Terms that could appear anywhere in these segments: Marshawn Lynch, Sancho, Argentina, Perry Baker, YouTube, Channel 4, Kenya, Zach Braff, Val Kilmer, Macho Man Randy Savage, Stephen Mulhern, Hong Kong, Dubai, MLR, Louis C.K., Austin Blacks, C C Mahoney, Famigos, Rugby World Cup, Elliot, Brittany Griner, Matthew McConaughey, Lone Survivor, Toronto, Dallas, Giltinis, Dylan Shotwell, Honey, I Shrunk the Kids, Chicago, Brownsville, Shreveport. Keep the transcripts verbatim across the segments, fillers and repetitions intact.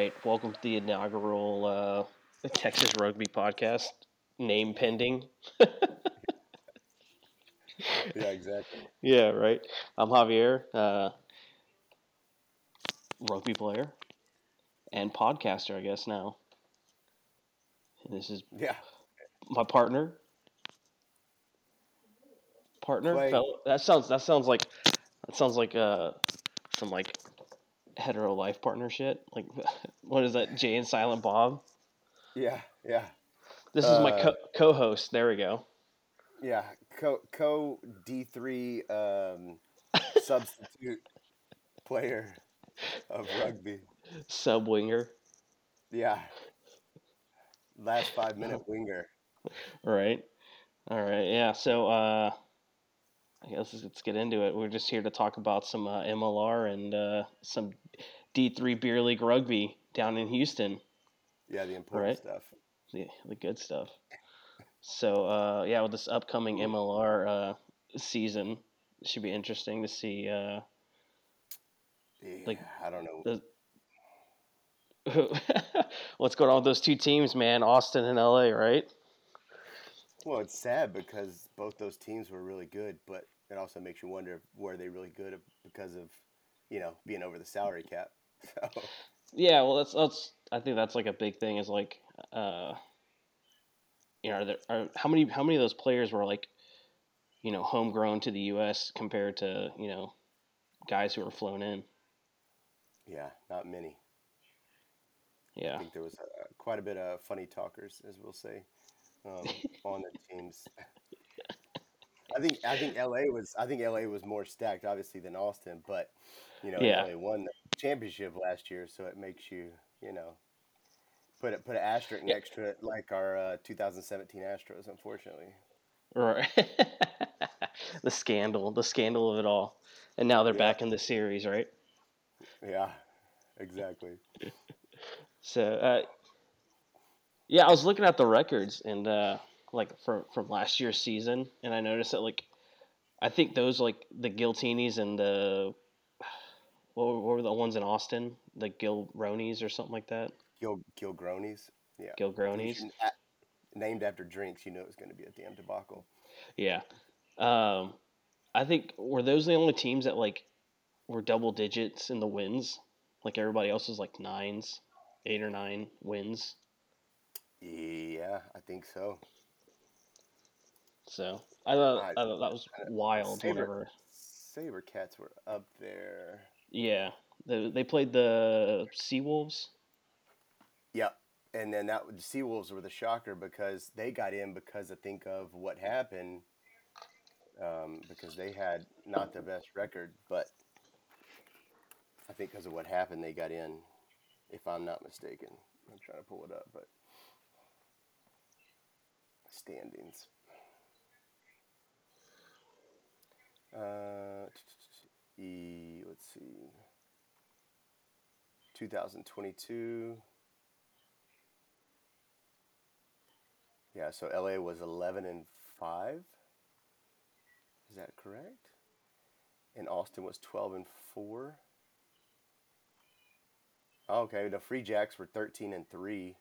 right, welcome to the inaugural uh, the Texas Rugby Podcast, name pending. Yeah, exactly. Yeah, right. I'm Javier, uh, rugby player and podcaster, I guess, now. And this is yeah. my partner. Partner? Like, that sounds that sounds like that sounds like uh, some like hetero life partner shit. Like, what is that? Jay and Silent Bob? Yeah, yeah. This is uh, my co- co-host. There we go. Yeah, co co D three um, substitute player of rugby. Sub winger. Yeah. Last five minute winger. Right. All right. Yeah. So uh, I guess let's get into it. We're just here to talk about some uh, M L R and uh, some D three beer league rugby down in Houston. Yeah, the important right? stuff. Yeah, the good stuff. So, uh, yeah, with this upcoming M L R uh, season, it should be interesting to see. Uh, yeah, like, I don't know. The... What's going on with those two teams, man? Austin and L A, right? Well, it's sad because both those teams were really good, but it also makes you wonder, were they really good because of, you know, being over the salary cap? So. Yeah, well, that's, that's, I think that's like a big thing is like, uh, you know, are there, are, how many how many of those players were like, you know, homegrown to the U S compared to, you know, guys who were flown in? Yeah, not many. Yeah, I think there was uh, quite a bit of funny talkers, as we'll say, um, on the teams. I think I think L A was I think L A was more stacked, obviously, than Austin, but you know, yeah. L A won the championship last year, so it makes you, you know. Put it, put an asterisk yeah. next to it, like our uh, two thousand seventeen Astros, unfortunately. Right. The scandal, the scandal of it all, and now they're yeah. back in the series, right? Yeah, exactly. So, uh, yeah, I was looking at the records and uh, like from from last year's season, and I noticed that like I think those like the Giltinis and the what were, what were the ones in Austin, the Gilgronies or something like that. Gil Gilgronies, yeah. Gilgronies, named after drinks. You know it was going to be a damn debacle. Yeah, um, I think were those the only teams that like were double digits in the wins? Like everybody else was like nines, eight or nine wins. Yeah, I think so. So I thought I, I thought that was wild. Saber, whatever. Sabercats were up there. Yeah, they they played the Sea Wolves. Yep, and then that the Sea Wolves were the shocker because they got in because I think of what happened um, because they had not the best record, but I think because of what happened they got in, if I'm not mistaken. I'm trying to pull it up, but standings. Uh, e, let's see, two thousand twenty-two. Yeah, so L A was eleven and five. Is that correct? And Austin was twelve and four. Oh, okay, the Free Jacks were thirteen and three.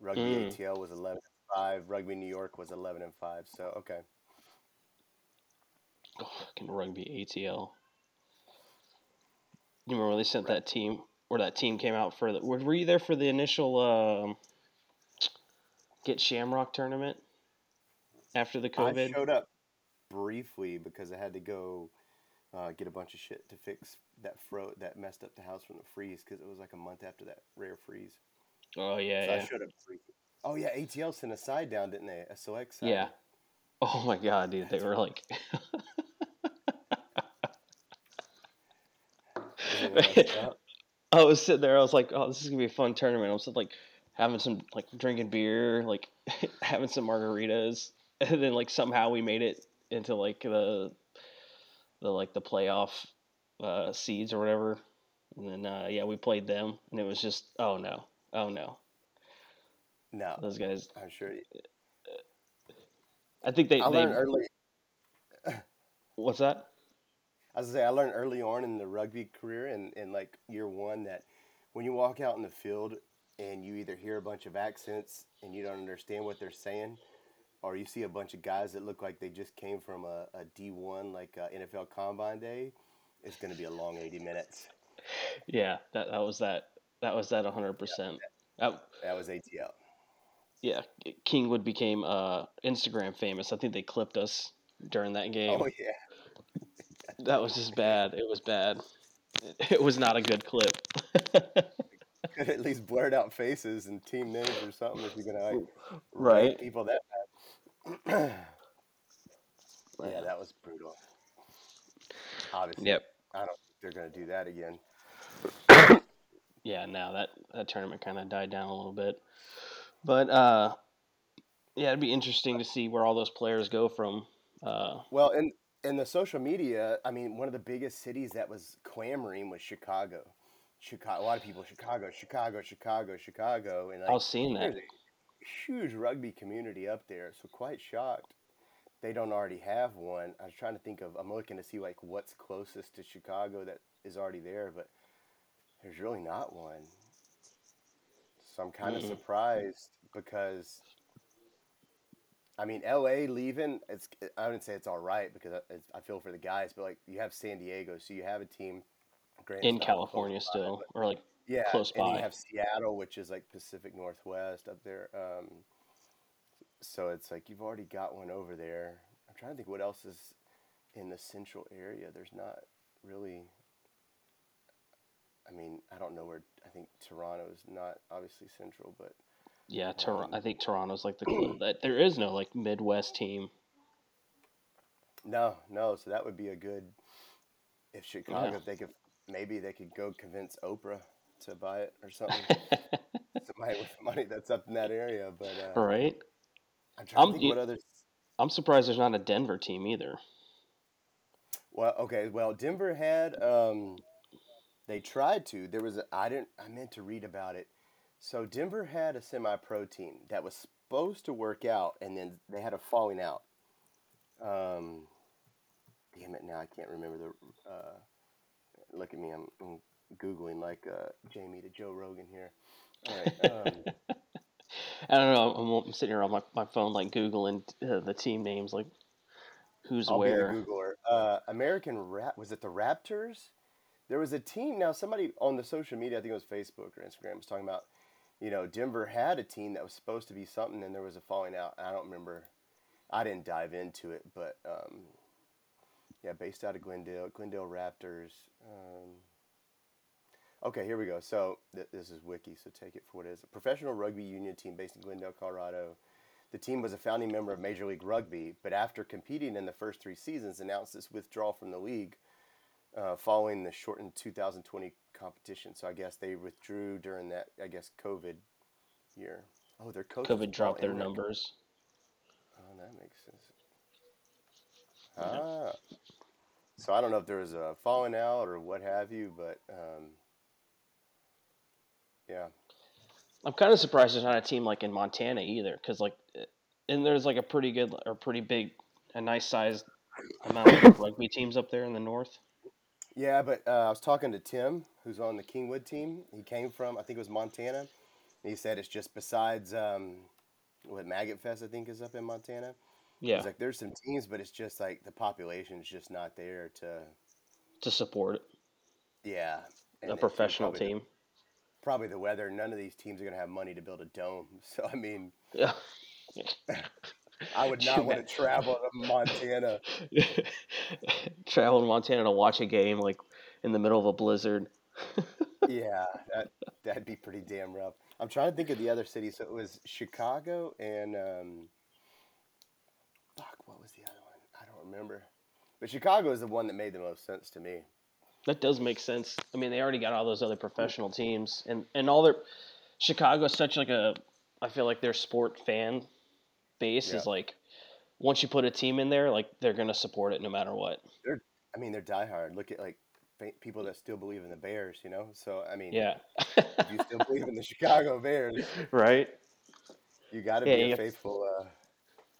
Rugby mm. A T L was eleven and five. Rugby New York was eleven and five. So okay. Oh, fucking Rugby A T L. You remember when they sent that team, or that team came out for the? Were you there for the initial? Um, Get Shamrock tournament after the COVID. I showed up briefly because I had to go uh, get a bunch of shit to fix that fro that messed up the house from the freeze because it was like a month after that rare freeze. Oh yeah, so yeah. I showed up briefly. Oh yeah, A T L sent a side down, didn't they? A select side. Yeah. Oh my god, dude, they were like. I was sitting there. I was like, oh, this is gonna be a fun tournament. I was like. Having some, like, drinking beer, like, having some margaritas, and then, like, somehow we made it into, like, the, the like, the playoff uh, seeds or whatever, and then, uh, yeah, we played them, and it was just, oh, no, oh, no. No. Those guys. I'm sure. I think they. I learned they, early. What's that? I was going to say, I learned early on in the rugby career, in, in like, year one that when you walk out in the field and you either hear a bunch of accents and you don't understand what they're saying, or you see a bunch of guys that look like they just came from a, a D one, like a N F L Combine Day, it's going to be a long eighty minutes. Yeah, that, that was that. That was that one hundred percent. Yeah, that, that, that was A T L. Yeah, Kingwood became uh, Instagram famous. I think they clipped us during that game. Oh, yeah. That was just bad. It was bad. It, it was not a good clip. Could at least blurt out faces and team names or something if you're going to right people that bad. Yeah, that was brutal. Obviously, yep. I don't think they're going to do that again. Yeah, no, that, that tournament kind of died down a little bit. But, uh, yeah, it'd be interesting to see where all those players go from. Uh, well, in, in the social media, I mean, one of the biggest cities that was clamoring was Chicago. Chicago, a lot of people, Chicago, Chicago, Chicago, Chicago. And like, I was seeing that. There's a huge rugby community up there, so quite shocked they don't already have one. I was trying to think of, I'm looking to see, like, what's closest to Chicago that is already there, but there's really not one. So I'm kind of mm-hmm. surprised because, I mean, L A leaving, it's I wouldn't say it's all right because I, it's, I feel for the guys, but, like, you have San Diego, so you have a team Grand in California still, by, or, like, yeah, close by. Yeah, and you have Seattle, which is, like, Pacific Northwest up there. Um, so it's, like, you've already got one over there. I'm trying to think what else is in the central area. There's not really... I mean, I don't know where. I think Toronto is not obviously central, but yeah, Tor- um, I think Toronto's like the clue that there is no like Midwest team. No, no. So that would be a good if Chicago. Yeah. If they could, maybe they could go convince Oprah to buy it or something. Somebody with money that's up in that area, but uh, right. I'm trying I'm, to think you, what other. I'm surprised there's not a Denver team either. Well, okay. Well, Denver had. Um, They tried to. There was a, I didn't. I meant to read about it. So Denver had a semi-pro team that was supposed to work out, and then they had a falling out. Um, damn it! Now I can't remember the. Uh, look at me. I'm, I'm googling like uh, Jamie to Joe Rogan here. All right. Um, I don't know. I'm, I'm sitting here on my, my phone, like googling uh, the team names, like who's I'll where. Be a Googler. Uh, American Rap. Was it the Raptors? There was a team, now somebody on the social media, I think it was Facebook or Instagram, was talking about, you know, Denver had a team that was supposed to be something, and there was a falling out. I don't remember. I didn't dive into it, but, um, yeah, based out of Glendale, Glendale Raptors. Um, okay, here we go. So th- this is Wiki, so take it for what it is. A professional rugby union team based in Glendale, Colorado. The team was a founding member of Major League Rugby, but after competing in the first three seasons, announced its withdrawal from the league. Uh, following the shortened two thousand twenty competition. So I guess they withdrew during that, I guess, COVID year. Oh, their COVID. COVID dropped their numbers. Go- oh, that makes sense. Ah. Yeah. So I don't know if there was a falling out or what have you, but um, yeah. I'm kind of surprised there's not a team like in Montana either, because like, and there's like a pretty good or pretty big, a nice sized amount of rugby teams up there in the north. Yeah, but uh, I was talking to Tim, who's on the Kingwood team. He came from, I think it was Montana. And he said it's just besides um, what Maggot Fest, I think, is up in Montana. Yeah. He's like, there's some teams, but it's just like the population is just not there to... To support it. Yeah. And a professional probably team. The, probably the weather. None of these teams are going to have money to build a dome. So, I mean... Yeah. I would not want to travel to Montana. Travel to Montana to watch a game like in the middle of a blizzard. Yeah, that, that'd be pretty damn rough. I'm trying to think of the other cities. So it was Chicago and um, fuck, what was the other one? I don't remember. But Chicago is the one that made the most sense to me. That does make sense. I mean, they already got all those other professional teams, and and all their Chicago is such like a. I feel like their sport fan. Base yeah. is like once you put a team in there, like they're gonna support it no matter what. They're, I mean, they're diehard. Look at like people that still believe in the Bears, you know. So I mean, yeah, if you still believe in the Chicago Bears, right? You got to yeah, be a faithful. Uh,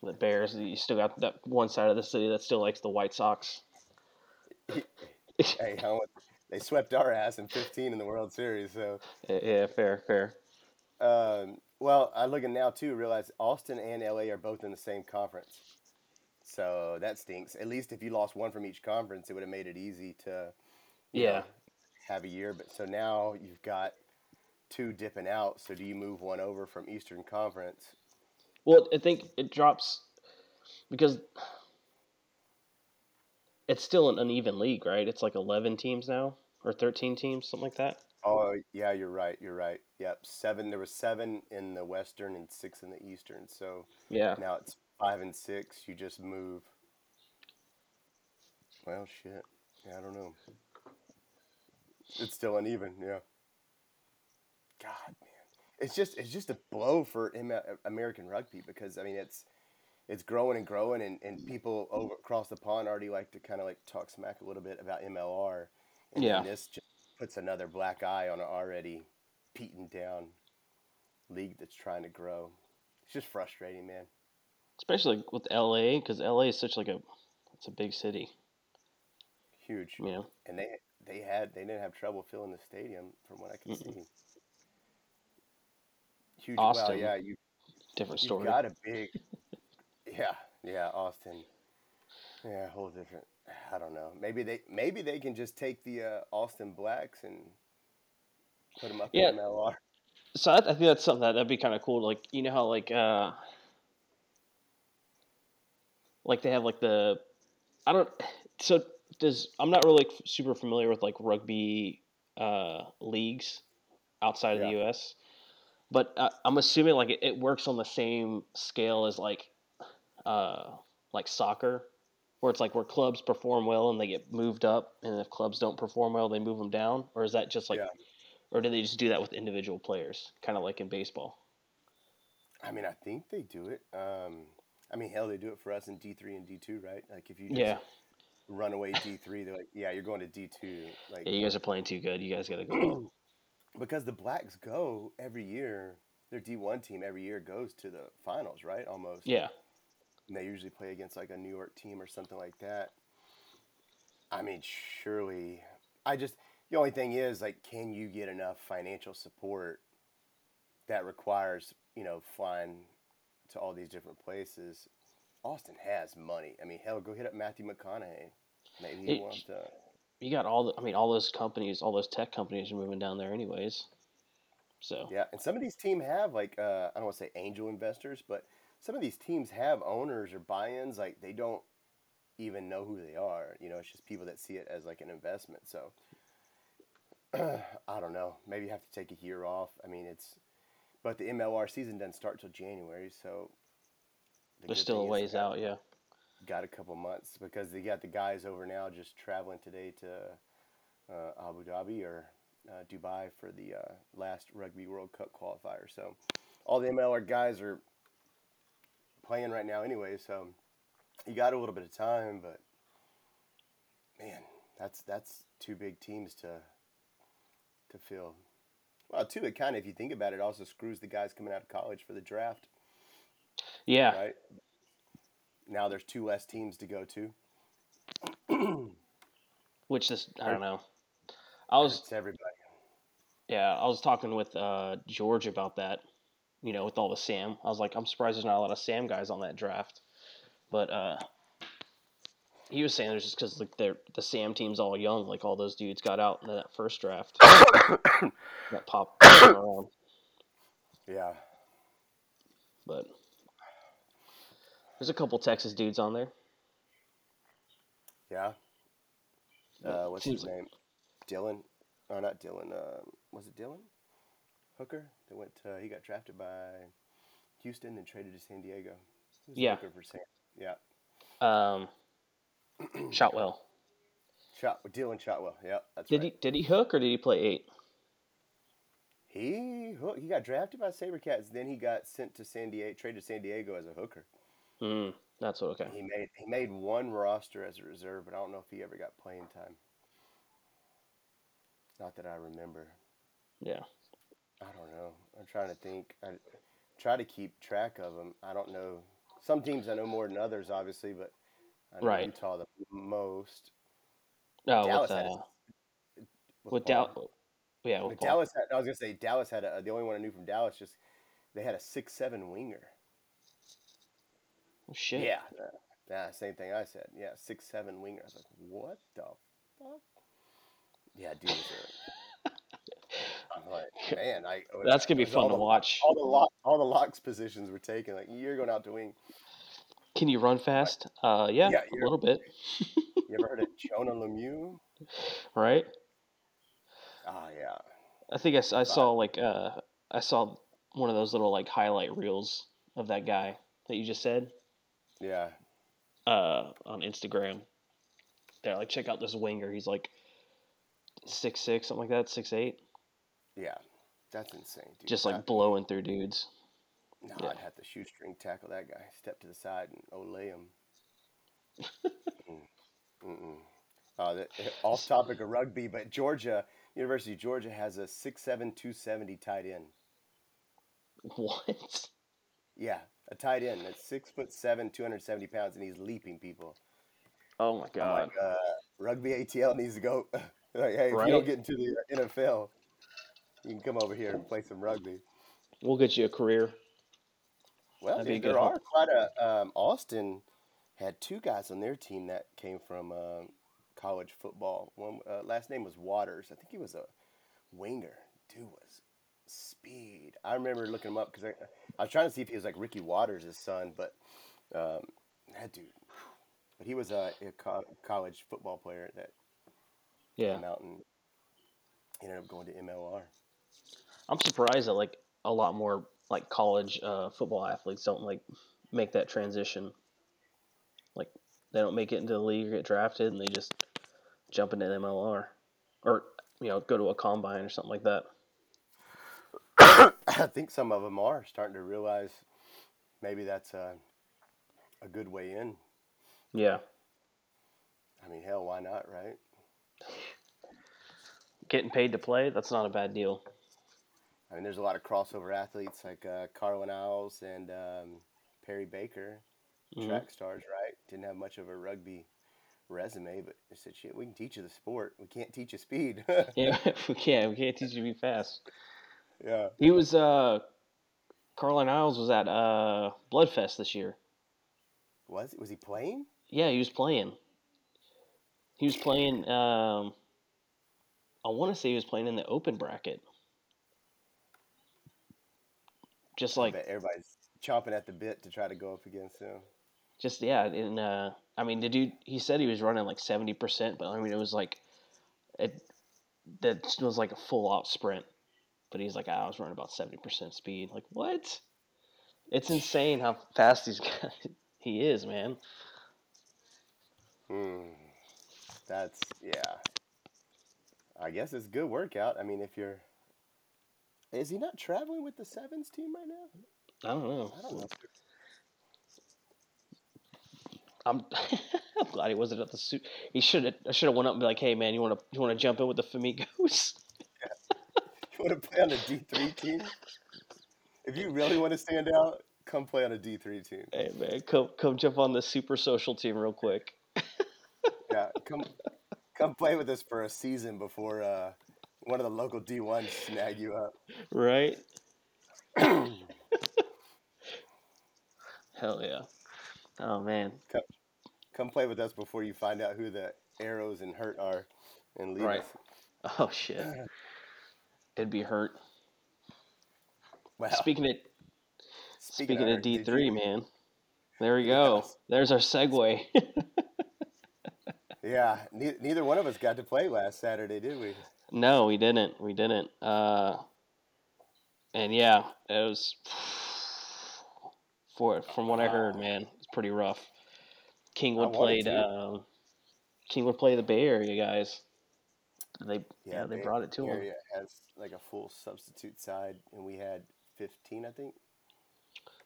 the Bears. You still got that one side of the city that still likes the White Sox. Hey, I want, they swept our ass in fifteen in the World Series. So yeah, fair, fair. Um, well, I look at now too, realize Austin and L A are both in the same conference. So that stinks. At least if you lost one from each conference, it would have made it easy to yeah know, have a year. But so now you've got two dipping out. So do you move one over from Eastern Conference? Well, I think it drops because it's still an uneven league, right? It's like eleven teams now or thirteen teams, something like that. Oh, yeah, you're right. You're right. Yep. Seven. There was seven in the Western and six in the Eastern. So yeah, now it's five and six. You just move. Well, shit. Yeah, I don't know. It's still uneven. Yeah. God, man. It's just it's just a blow for American rugby because, I mean, it's it's growing and growing, and, and people over across the pond already like to kind of like talk smack a little bit about M L R. And yeah. This just puts another black eye on an already beaten down league that's trying to grow. It's just frustrating, man. Especially with L A, because L A is such like a it's a big city. Huge. You know? And they they had they didn't have trouble filling the stadium from what I can see. Huge. Austin, wow, yeah, you different story. You got a big Yeah, yeah, Austin. Yeah, whole different. I don't know. Maybe they maybe they can just take the uh, Austin Blacks and put them up yeah. in M L R. So I, I think that's something that that'd be kind of cool. Like, you know how like uh, like they have like the I don't. So does I'm not really super familiar with like rugby uh, leagues outside of yeah. the U S But I, I'm assuming like it, it works on the same scale as like uh, like soccer. Where it's like where clubs perform well and they get moved up, and if clubs don't perform well, they move them down? Or is that just like, yeah. or do they just do that with individual players, kind of like in baseball? I mean, I think they do it. Um, I mean, hell, they do it for us in D three and D two, right? Like if you just yeah. run away D three, they're like, yeah, you're going to D two. Like, yeah, you guys are playing too good. You guys got to go. Because the Blacks go every year. Their D one team every year goes to the finals, right? Almost. Yeah. And they usually play against like a New York team or something like that. I mean, surely. I just, the only thing is, like, can you get enough financial support that requires, you know, flying to all these different places? Austin has money. I mean, hell, go hit up Matthew McConaughey. Maybe he it, wants to. You got all the, I mean, all those companies, all those tech companies are moving down there anyways. So. Yeah, and some of these teams have, like, uh, I don't want to say angel investors, but. Some of these teams have owners or buy-ins, like they don't even know who they are. You know, it's just people that see it as like an investment. So I don't know. Maybe you have to take a year off. I mean, it's but the M L R season doesn't start till January, so the there's still a ways got, out. Yeah, got a couple months because they got the guys over now just traveling today to uh, Abu Dhabi or uh, Dubai for the uh, last Rugby World Cup qualifier. So all the M L R guys are. Playing right now anyway, so you got a little bit of time, but man, that's that's two big teams to to fill. Well, too, it kind of, if you think about it, also screws the guys coming out of college for the draft. Yeah. Right? Now there's two less teams to go to. Which is, I don't know. I was it's everybody. Yeah, I was talking with uh, George about that. You know, with all the Sam, I was like, I'm surprised there's not a lot of Sam guys on that draft. But uh, he was saying it's just because like the the Sam team's all young, like all those dudes got out in that first draft that popped around. Yeah, but there's a couple Texas dudes on there. Yeah, uh, what's his name? Dylan? Oh, not Dylan. Uh, was it Dylan? Hooker, that went. To, he got drafted by Houston and traded to San Diego. Yeah. Hooker for Sam. Yeah. Um. Shotwell. Shot Dylan Shotwell. Yeah. That's did right. he did he hook or did he play eight? He hooked. He got drafted by Sabercats. Then he got sent to San Diego, traded to San Diego as a hooker. Hmm. That's okay. He made he made one roster as a reserve, but I don't know if he ever got playing time. Not that I remember. Yeah. I don't know. I'm trying to think. I try to keep track of them. I don't know. Some teams I know more than others, obviously, but I know right. Utah the most. Oh, Dallas, with, uh, had a, With Dallas, yeah. With like Dallas, had, I was gonna say Dallas had a, the only one I knew from Dallas. Just they had a six seven winger. Oh shit! Yeah, yeah. Same thing I said. Yeah, six seven winger. I was like, what the fuck? Yeah, dude. I'm like, man, I. That's gonna be fun to watch. All the lock, all the locks positions were taken. Like you're going out to wing. Can you run fast? Uh, yeah, yeah a little bit. You ever heard of Jonah Lemieux? Right. Oh yeah. I think I, I saw like uh, I saw one of those little like highlight reels of that guy that you just said. Yeah. Uh, on Instagram, they're like, check out this winger. He's like six six, something like that, six eight. Yeah, that's insane, dude. Just like that, blowing through dudes. No, yeah. I'd have to shoestring tackle that guy. Step to the side and olay him. Mm. Mm-mm. Uh, that, off topic of rugby, but Georgia, University of Georgia has a six seven, two seventy tight end. What? Yeah, a tight end that's six foot seven, two hundred seventy pounds, and he's leaping people. Oh my god! Like, uh, Rugby A T L needs to go. Like, hey, right? If you don't get into the N F L, you can come over here and play some rugby. We'll get you a career. Well, dude, there are quite a um, Austin had two guys on their team that came from uh, college football. One uh, last name was Waters. I think he was a winger. Dude was speed. I remember looking him up because I, I was trying to see if he was like Ricky Waters' son, but um, that dude. But he was a, a co- college football player that yeah. came out and ended up going to M L R. I'm surprised that like a lot more like college uh, football athletes don't like make that transition. Like they don't make it into the league or get drafted, and they just jump into an M L R or you know go to a combine or something like that. I think some of them are starting to realize maybe that's a, a good way in. Yeah. I mean, hell, why not, right? Getting paid to play, that's not a bad deal. I mean, there's a lot of crossover athletes like uh, Carlin Owles and um, Perry Baker, mm-hmm. track stars, right? Didn't have much of a rugby resume, but they said, shit, we can teach you the sport. We can't teach you speed. Yeah, we can't. We can't teach you to be fast. Yeah. He was, uh, Carlin Owles was at uh, Bloodfest this year. Was Was he playing? Yeah, he was playing. He was playing, um, I want to say he was playing in the open bracket. Just like everybody's chomping at the bit to try to go up against him. Just yeah, and uh, I mean the dude. He said he was running like seventy percent, but I mean it was like it that was like a full out sprint. But he's like, ah, I was running about seventy percent speed. Like what? It's insane how fast these guys he is, man. Hmm. That's yeah. I guess it's a good workout. I mean, if you're. Is he not traveling with the Sevens team right now? I don't know. I don't know. I'm, I'm glad he wasn't at the suit. He should have. I should have went up and be like, "Hey, man, you want to you want to jump in with the Famigos? Yeah. You want to play on a D three team? If you really want to stand out, come play on a D three team. Hey, man, come come jump on the Super Social team real quick. Yeah, come come play with us for a season before." Uh, One of the local D ones snag you up. Right? Hell yeah. Oh, man. Come, come play with us before you find out who the Arrows and Hurt are and leave right. us. Oh, shit. It'd be Hurt. Wow. Speaking of, speaking speaking of D three, D three, man, there we go. Yes. There's our segue. Yeah. Ne- neither one of us got to play last Saturday, did we? No, we didn't. We didn't. Uh, and yeah, it was for from what I heard, man, it's pretty rough. Kingwood played. Um, Kingwood played the Bay Area guys. They yeah, yeah they Bay brought it to them. Area has like a full substitute side, and we had fifteen, I think.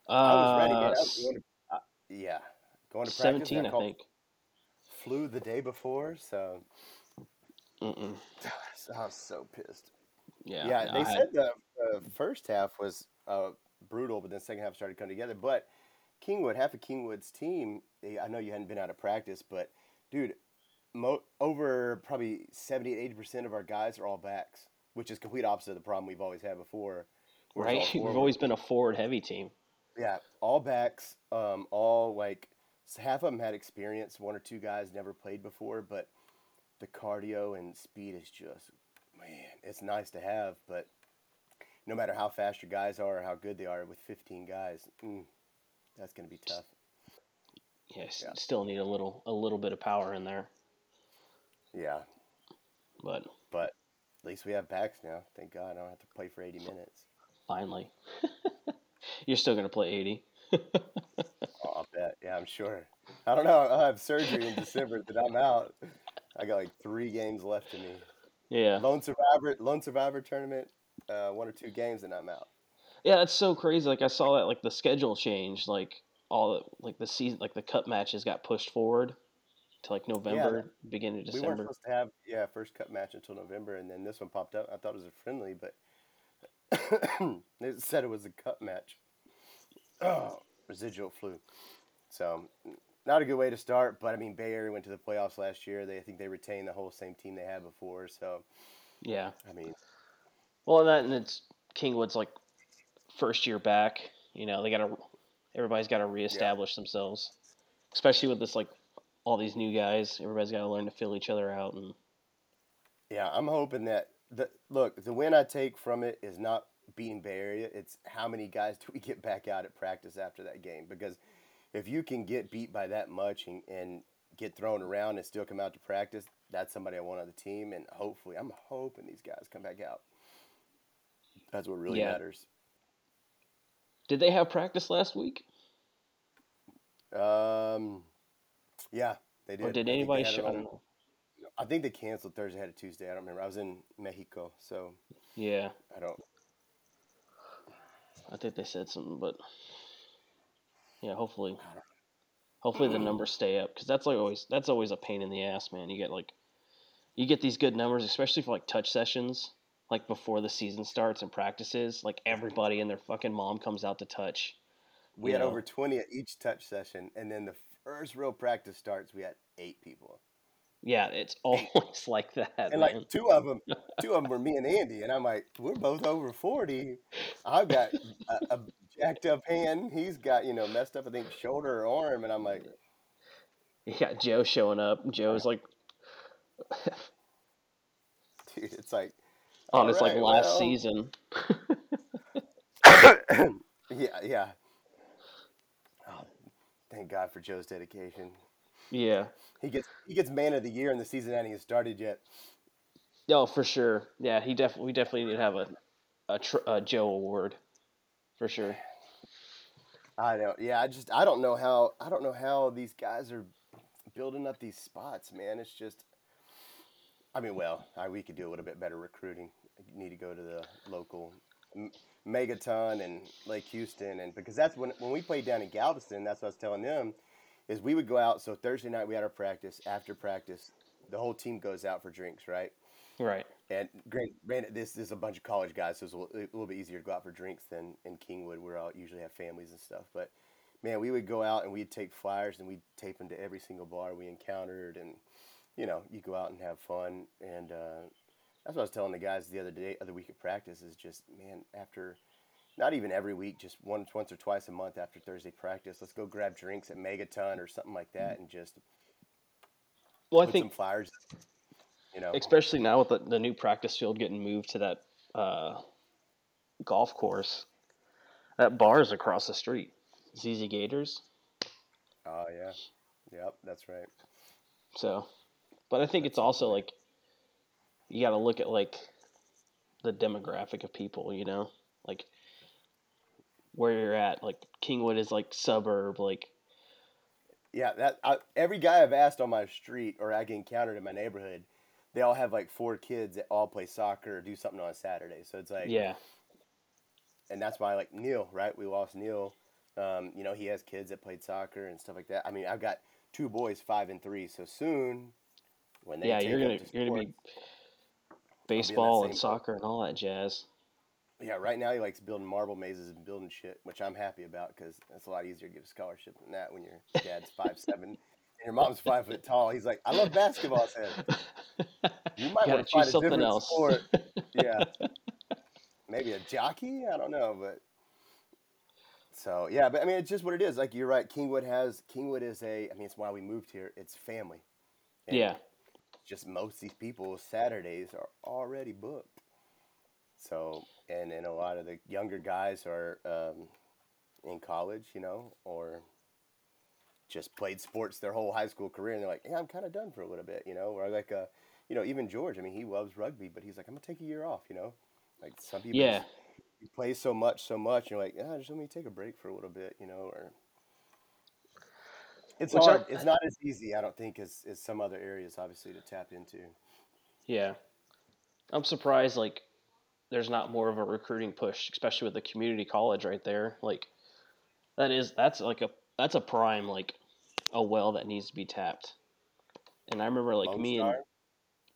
Uh, I was ready. I was going to, uh, yeah, going to practice. seventeen, I, I think. Flew the day before, so. Mm-mm. I was so pissed. Yeah, yeah. They I, said the uh, first half was uh, brutal, but then the second half started coming together. But Kingwood, half of Kingwood's team, they, I know you hadn't been out of practice, but dude, mo- over probably seventy, eighty percent of our guys are all backs, which is complete opposite of the problem we've always had before. Right. We've always been a forward heavy team. Yeah. All backs, um, all like half of them had experience. One or two guys never played before, but the cardio and speed is just, man, it's nice to have, but no matter how fast your guys are or how good they are with fifteen guys, mm, that's going to be tough. Yeah, yeah, still need a little a little bit of power in there. Yeah. But but at least we have backs now. Thank God I don't have to play for eighty minutes. Finally. You're still going to play eighty. Oh, I'll bet. Yeah, I'm sure. I don't know. I'll have surgery in December, but I'm out. I got like three games left in me. Yeah. Lone Survivor, Lone Survivor tournament. Uh, one or two games and I'm out. Yeah, that's so crazy. Like I saw that, like the schedule changed, like all the, like the season, like the cup matches got pushed forward to like November, yeah, beginning of December. We weren't supposed to have yeah first cup match until November, and then this one popped up. I thought it was a friendly, but they said it was a cup match. Oh, residual flu. So not a good way to start. But I mean, Bay Area went to the playoffs last year. They I think they retained the whole same team they had before. So yeah, I mean. Well, and that, and it's Kingwood's like first year back. You know, they got to, everybody's got to reestablish yeah. themselves, especially with this like all these new guys. Everybody's got to learn to fill each other out. And yeah, I'm hoping that the look the win I take from it is not beating Bay Area. It's how many guys do we get back out at practice after that game? Because if you can get beat by that much and, and get thrown around and still come out to practice, that's somebody I want on the team. And hopefully, I'm hoping these guys come back out. That's what really yeah. matters. Did they have practice last week? Um, yeah, they did. Or did I anybody show up? I think they canceled Thursday, had a Tuesday. I don't remember. I was in Mexico, so yeah, I don't. I think they said something, but yeah, hopefully, hopefully the numbers stay up, because that's like always that's always a pain in the ass, man. You get like you get these good numbers, especially for like touch sessions. Like before the season starts and practices, like everybody and their fucking mom comes out to touch. We had know. over twenty at each touch session, and then the first real practice starts, we had eight people. Yeah, it's always like that. And man. like two of them, two of them were me and Andy, and I'm like, we're both over forty. I've got a, a jacked up hand. He's got you know messed up, I think shoulder or arm, and I'm like, you got Joe showing up. Joe's like, dude, it's like. On his right, like last well. season. yeah, yeah. Oh, thank God for Joe's dedication. Yeah, he gets he gets man of the year in the season, and he has started yet. Oh, for sure. Yeah, he definitely we definitely need to have a a, tr- a Joe award for sure. I don't. Yeah, I just I don't know how I don't know how these guys are building up these spots, man. It's just. I mean, well, I, we could do a little bit better recruiting. You need to go to the local m- Megaton and Lake Houston, and because that's when when we played down in Galveston. That's what I was telling them, is we would go out. So Thursday night we had our practice. After practice, the whole team goes out for drinks, right? Right. And great, this is a bunch of college guys, so it's a little, a little bit easier to go out for drinks than in Kingwood, where I usually have families and stuff. But man, we would go out and we'd take flyers and we'd tape them to every single bar we encountered, and. You know, you go out and have fun, and uh, that's what I was telling the guys the other day, other week at practice, is just, man, after, not even every week, just once, once or twice a month after Thursday practice, let's go grab drinks at Megaton or something like that, and just well, put I think, some flyers, you know. Especially now with the, the new practice field getting moved to that uh, golf course, that bar is across the street, Z Z Gators. Oh, uh, yeah. Yep, that's right. So... But I think it's also like you got to look at like the demographic of people, you know, like where you're at. Like Kingwood is like suburb, like yeah. That I, every guy I've asked on my street or I encountered in my neighborhood, they all have like four kids that all play soccer or do something on a Saturday. So it's like yeah, and that's why like Neil, right? We lost Neil. Um, you know, he has kids that played soccer and stuff like that. I mean, I've got two boys, five and three. So soon. When they yeah, you're gonna to you're gonna be baseball be and soccer and all that jazz. Yeah, right now he likes building marble mazes and building shit, which I'm happy about because that's a lot easier to get a scholarship than that when your dad's five seven your mom's five foot tall. He's like, I love basketball, Sam. You might want to find a different else. sport. Yeah. Maybe a jockey? I don't know, but so yeah, but I mean, it's just what it is. Like, you're right. Kingwood has Kingwood is a. I mean, it's why we moved here. It's family. And yeah. Just most of these people, Saturdays are already booked. So, and and a lot of the younger guys are um, in college, you know, or just played sports their whole high school career, and they're like, yeah, I'm kind of done for a little bit, you know, or like a, you know, even George. I mean, he loves rugby, but he's like, I'm gonna take a year off, you know. Like some people, yeah. you play so much, so much, and you're like, yeah, just let me take a break for a little bit, you know. Or it's Which hard. I, it's not as easy, I don't think, as, as some other areas, obviously, to tap into. Yeah, I'm surprised. Like, there's not more of a recruiting push, especially with the community college right there. Like, that is that's like a that's a prime like a well that needs to be tapped. And I remember like Lone me Star? and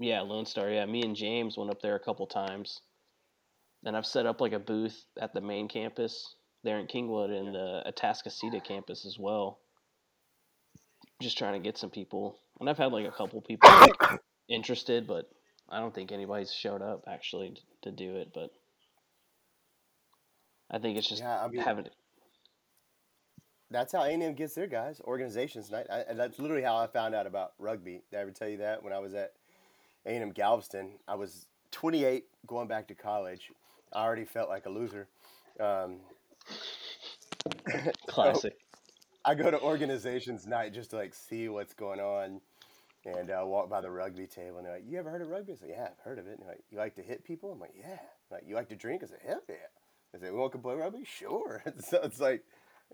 yeah, Lone Star. Yeah, me and James went up there a couple times. And I've set up like a booth at the main campus there in Kingwood and the Atascocita campus as well. Just trying to get some people. And I've had like a couple people like, interested, but I don't think anybody's showed up actually to do it. But I think it's just yeah, I mean, having it. That's how A and M gets their guys, organizations night. I, that's literally how I found out about rugby. Did I ever tell you that? When I was at A and M Galveston, I was twenty-eight going back to college. I already felt like a loser. Um, Classic. So I go to organizations night just to like see what's going on, and uh, walk by the rugby table. And they're like, "You ever heard of rugby?" I said, "Yeah, I've heard of it." And they're like, "You like to hit people?" I'm like, "Yeah." I'm like, "You like to drink?" I said, "Hell yeah." I said, "We want to play rugby?" Sure. So it's like,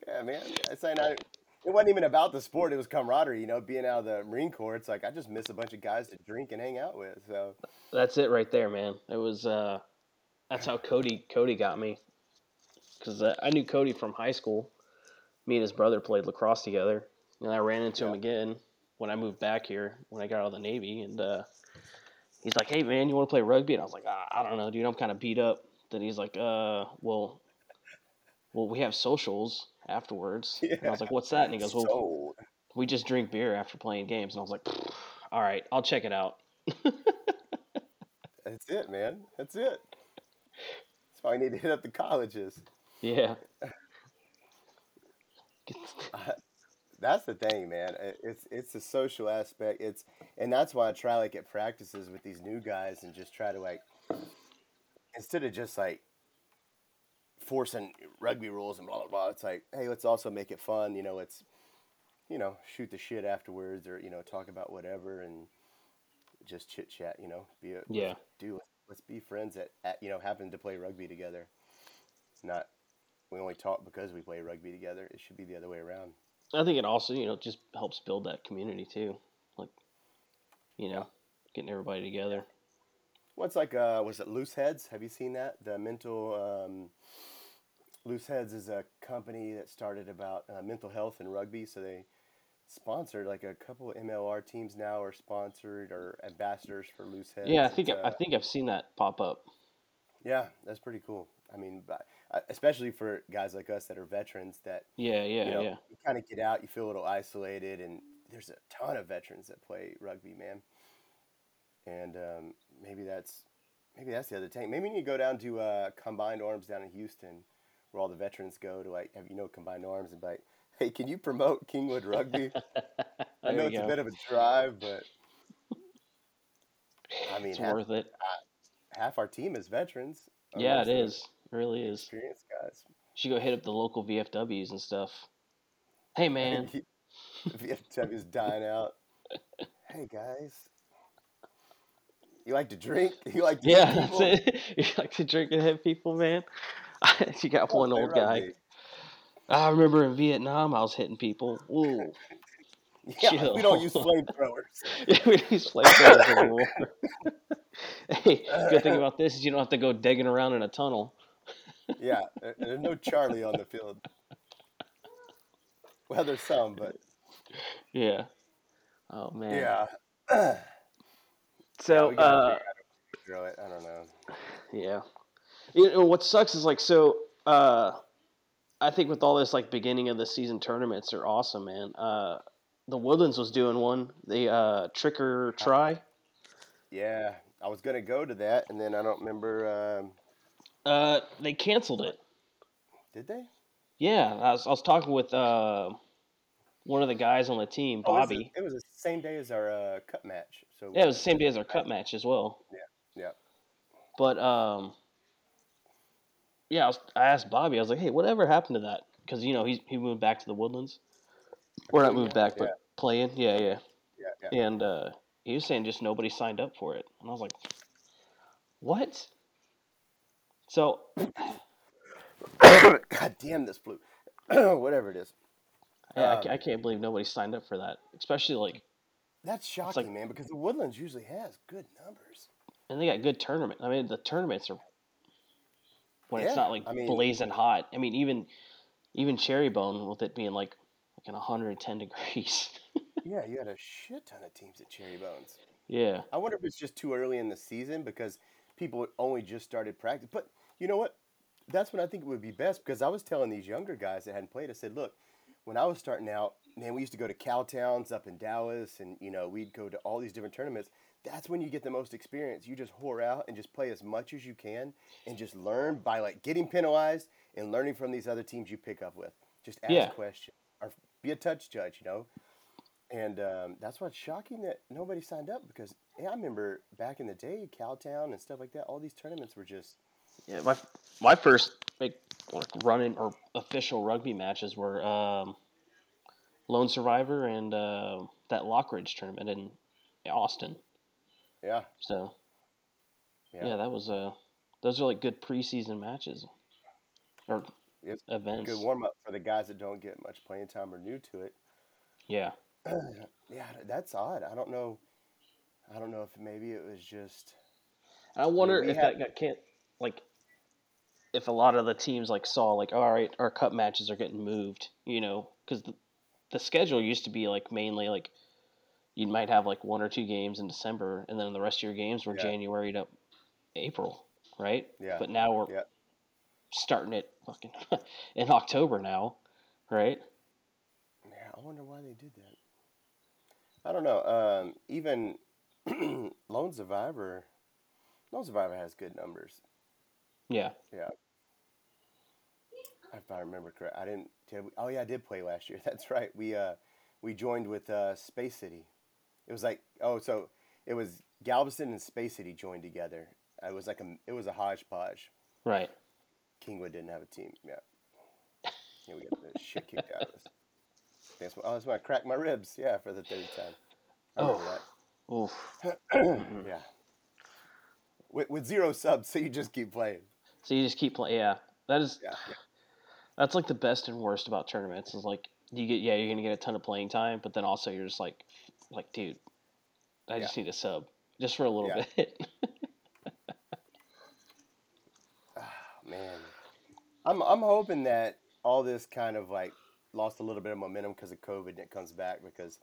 yeah, man. It's like not, it wasn't even about the sport. It was camaraderie, you know, being out of the Marine Corps. It's like I just miss a bunch of guys to drink and hang out with. So that's it right there, man. It was. Uh... That's how Cody Cody got me, because uh, I knew Cody from high school. Me and his brother played lacrosse together, and I ran into yeah. him again when I moved back here when I got out of the Navy. And uh, he's like, "Hey, man, you want to play rugby?" And I was like, ah, "I don't know, dude. I'm kind of beat up." Then he's like, "Uh, well, well, we have socials afterwards." Yeah. And I was like, "What's that?" And he goes, "Well, so... we just drink beer after playing games." And I was like, "All right, I'll check it out." That's it, man. That's it. That's why I need to hit up the colleges. Yeah. I, that's the thing, man. It's it's the social aspect. It's and that's why I try like at practices with these new guys and just try to like instead of just like forcing rugby rules and blah blah blah. It's like, hey, let's also make it fun. You know, let's you know shoot the shit afterwards, or you know talk about whatever and just chit chat. You know, be a, yeah do it. Let's be friends that, you know, happen to play rugby together. Not, we only talk because we play rugby together. It should be the other way around. I think it also, you know, just helps build that community too. Like, you know, getting everybody together. What's like, uh, was it Loose Heads? Have you seen that? The mental, um, Loose Heads is a company that started about uh, mental health and rugby. So they sponsored like a couple of M L R teams now are sponsored or ambassadors for Loose Heads. Yeah, I think uh, I think I've seen that pop up. Yeah, that's pretty cool. I mean, especially for guys like us that are veterans that yeah, yeah, you know, yeah. you kind of get out, you feel a little isolated, and there's a ton of veterans that play rugby, man. And um, maybe that's maybe that's the other thing. Maybe you need to go down to uh, Combined Arms down in Houston, where all the veterans go to like have you know Combined Arms and like. Hey, can you promote Kingwood Rugby? I know it's go. a bit of a drive, but I mean, it's half, worth it. I, half our team is veterans. Yeah, it is. It really is. Experienced guys. You should go hit up the local V F Ws and stuff. Hey, man. The V F W's dying out. Hey, guys. You like to drink? You like to yeah, that's it. You like to drink and hit people, man? You got oh, one old guy. Rugby. I remember in Vietnam, I was hitting people. Ooh, yeah, we don't use flamethrowers. Yeah, we don't use flamethrowers anymore. Hey, good thing about this is you don't have to go digging around in a tunnel. Yeah, there, there's no Charlie on the field. Well, there's some, but yeah. Oh man. Yeah. So, yeah, uh, throw it. I don't know. Yeah. You know, what sucks is like so. Uh, I think with all this, like, beginning of the season tournaments are awesome, man. Uh, the Woodlands was doing one, the uh, Trick or Try. Yeah, I was going to go to that, and then I don't remember. Um... Uh, they canceled it. Did they? Yeah, I was, I was talking with uh, one of the guys on the team, Bobby. Oh, it, was the, it was the same day as our uh, cup match. So yeah, it was the same day as our cup match as well. Yeah, yeah. But um, yeah, I, was, I asked Bobby. I was like, "Hey, whatever happened to that?" Because you know he he moved back to the Woodlands. Or not moved back, but yeah. playing. Yeah, yeah. Yeah, yeah. And uh, he was saying just nobody signed up for it, and I was like, "What?" So. God damn this flu. Whatever it is. Yeah, um, I can't believe nobody signed up for that. Especially like... That's shocking, like, man, because the Woodlands usually has good numbers. And they got good tournament. I mean, the tournaments are... When yeah, it's not like I mean, blazing hot. I mean, even even Cherry Bone with it being like, like in one hundred ten degrees. Yeah, you had a shit ton of teams at Cherry Bones. Yeah. I wonder if it's just too early in the season because people only just started practice. But you know what? That's when I think it would be best, because I was telling these younger guys that hadn't played, I said, look, when I was starting out, man, we used to go to Cowtowns up in Dallas, and, you know, we'd go to all these different tournaments. That's when you get the most experience. You just whore out and just play as much as you can and just learn by, like, getting penalized and learning from these other teams you pick up with. Just ask yeah. questions or be a touch judge, you know. And um, that's why it's shocking that nobody signed up, because yeah, I remember back in the day, Cowtown and stuff like that, all these tournaments were just... Yeah, my my first like, like running or official rugby matches were um, Lone Survivor and uh, that Lockridge tournament in Austin. Yeah. So. Yeah, yeah that was uh, those are like good preseason matches, or it's events. A good warm up for the guys that don't get much playing time or new to it. Yeah. Yeah, that's odd. I don't know. I don't know if maybe it was just. I wonder I mean, if had... that got can't like. If a lot of the teams like saw like, all right, our cup matches are getting moved, you know, because the, the schedule used to be like mainly like you might have like one or two games in December, and then the rest of your games were yeah. January to April, right? Yeah. But now we're yeah. starting it fucking in October now, right? Yeah, I wonder why they did that. I don't know. Um, even Lone Survivor, Lone Survivor has good numbers. Yeah. Yeah. If I remember correct, I didn't. Did we, oh yeah, I did play last year. That's right. We uh, we joined with uh, Space City. It was like oh, so it was Galveston and Space City joined together. It was like a it was a hodgepodge. Right. Kingwood didn't have a team. Yeah. Yeah, we got the shit kicked out of us. That's why, oh, that's why I cracked my ribs. Yeah, for the third time. I remember oh. that. Oof. Yeah. With, with zero subs, so you just keep playing. So you just keep playing, yeah. That is, yeah, yeah. That's like the best and worst about tournaments is like you get, yeah, you're gonna get a ton of playing time, but then also you're just like, like, dude, I yeah. just need a sub just for a little yeah. bit. Oh, man, I'm I'm hoping that all this kind of like lost a little bit of momentum because of COVID and it comes back, because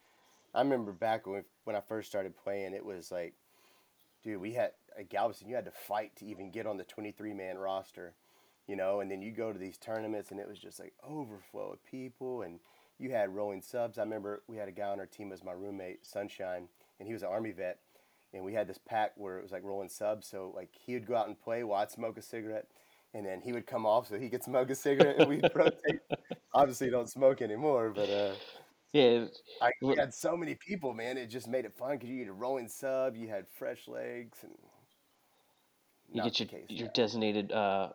I remember back when when I first started playing, it was like, dude, we had at Galveston, you had to fight to even get on the twenty-three man roster, you know, and then you go to these tournaments and it was just like overflow of people and you had rolling subs. I remember we had a guy on our team as my roommate, Sunshine, and he was an Army vet, and we had this pack where it was like rolling subs, so like he would go out and play while I'd smoke a cigarette, and then he would come off so he could smoke a cigarette and we'd rotate. Obviously don't smoke anymore, but uh yeah, I we had so many people, man. It just made it fun because you had a rolling sub, you had fresh legs, and you get your case, your yeah. designated uh,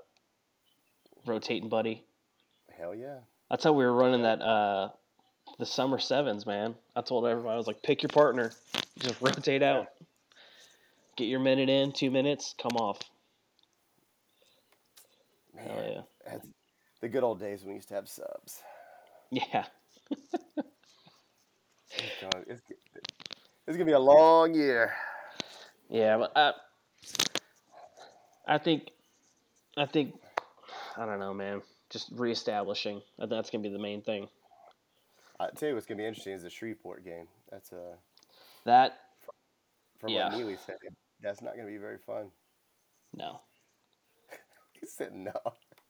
rotating buddy. Hell yeah! That's how we were running yeah. that uh, the summer sevens, man. I told everybody, I was like, pick your partner, just rotate yeah. out, get your minute in, two minutes, come off. Man, hell yeah! That's the good old days when we used to have subs. Yeah. It's, it's gonna be a long year. Yeah, but I, I think, I think, I don't know, man. Just reestablishing. That's gonna be the main thing. I tell you what's gonna be interesting is the Shreveport game. That's a that from yeah. what Neely said. That's not gonna be very fun. No. He said no.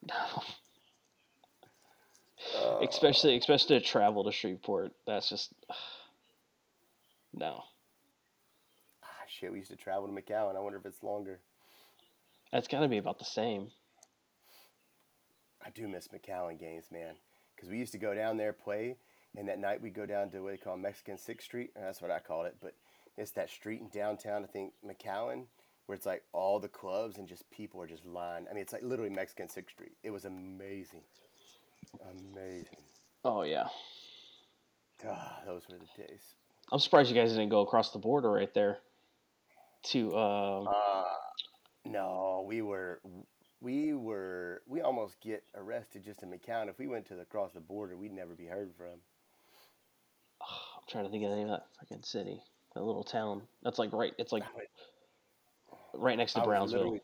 No. Oh. Especially, especially to travel to Shreveport. That's just. No. Ah, shit, we used to travel to McAllen. I wonder if it's longer. That's got to be about the same. I do miss McAllen games, man, because we used to go down there, play, and that night we'd go down to what they call Mexican sixth Street. That's what I called it, but it's that street in downtown, I think, McAllen, where it's like all the clubs and just people are just lined. I mean, it's like literally Mexican sixth Street. It was amazing. Amazing. Oh, yeah. God, those were the days. I'm surprised you guys didn't go across the border right there to... Um... Uh, no, we were... We were, we almost get arrested just in McAllen. If we went to the, across the border, we'd never be heard from. Oh, I'm trying to think of the name of that fucking city, that little town. That's like right, it's like right next to I Brownsville.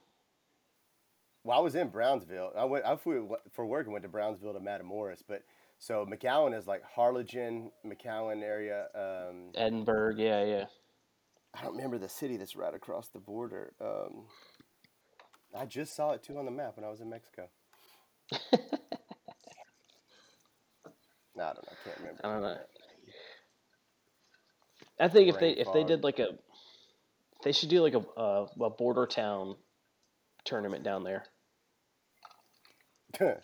Well, I was in Brownsville. I went, I flew for work and went to Brownsville to Matamoros. But so McAllen is like Harlingen, McAllen area. Um, Edinburgh, yeah, yeah. I don't remember the city that's right across the border. Um, I just saw it, too, on the map when I was in Mexico. No, I don't know. I can't remember. I don't know. I think if they, if they did like a... They should do like a, a, a border town tournament down there. That'd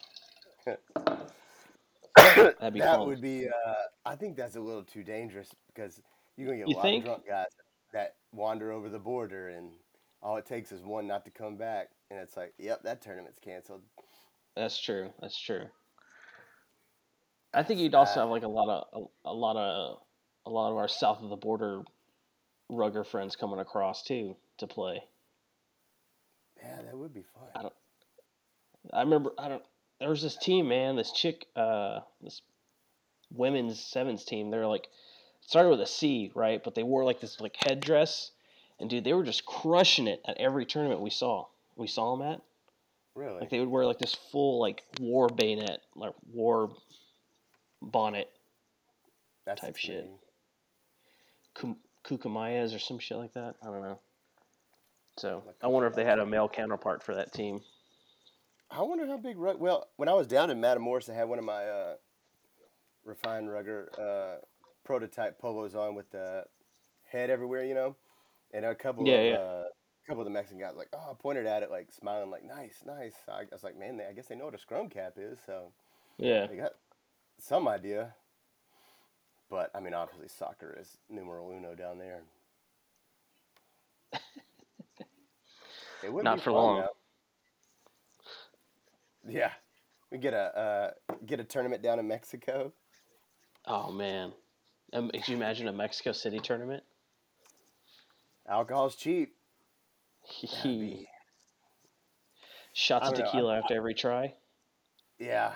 be that fun. Would be... Uh, I think that's a little too dangerous because you're going to get you a lot think? of drunk guys that wander over the border and... All it takes is one not to come back, and it's like, yep, that tournament's canceled. That's true. That's true. I think you'd also have like a lot of a, a lot of a lot of our south of the border rugger friends coming across too to play. Yeah, that would be fun. I don't. I remember. I don't. There was this team, man. This chick, uh, this women's sevens team. They're like started with a C, right? But they wore like this like headdress. And, dude, they were just crushing it at every tournament we saw. We saw them at. Really? Like, they would wear, like, this full, like, war bayonet, like, war bonnet That's type shit. Kum- Kukumayas or some shit like that. I don't know. So, I wonder if they had a male counterpart for that team. I wonder how big... Rug- well, when I was down in Matamoros, I had one of my uh, refined rugger uh, prototype polos on with the head everywhere, you know? And a couple yeah, of yeah. Uh, a couple of the Mexican guys like, oh, I pointed at it, like smiling, like nice, nice. I, I was like, man, they, I guess they know what a scrum cap is, so yeah, they got some idea. But I mean, obviously, soccer is numero uno down there. It would not be for long. Out. Yeah, we get a uh, get a tournament down in Mexico. Oh man, um, could you imagine a Mexico City tournament? Alcohol's cheap. Be... Shots of tequila I, after I, every try. Yeah.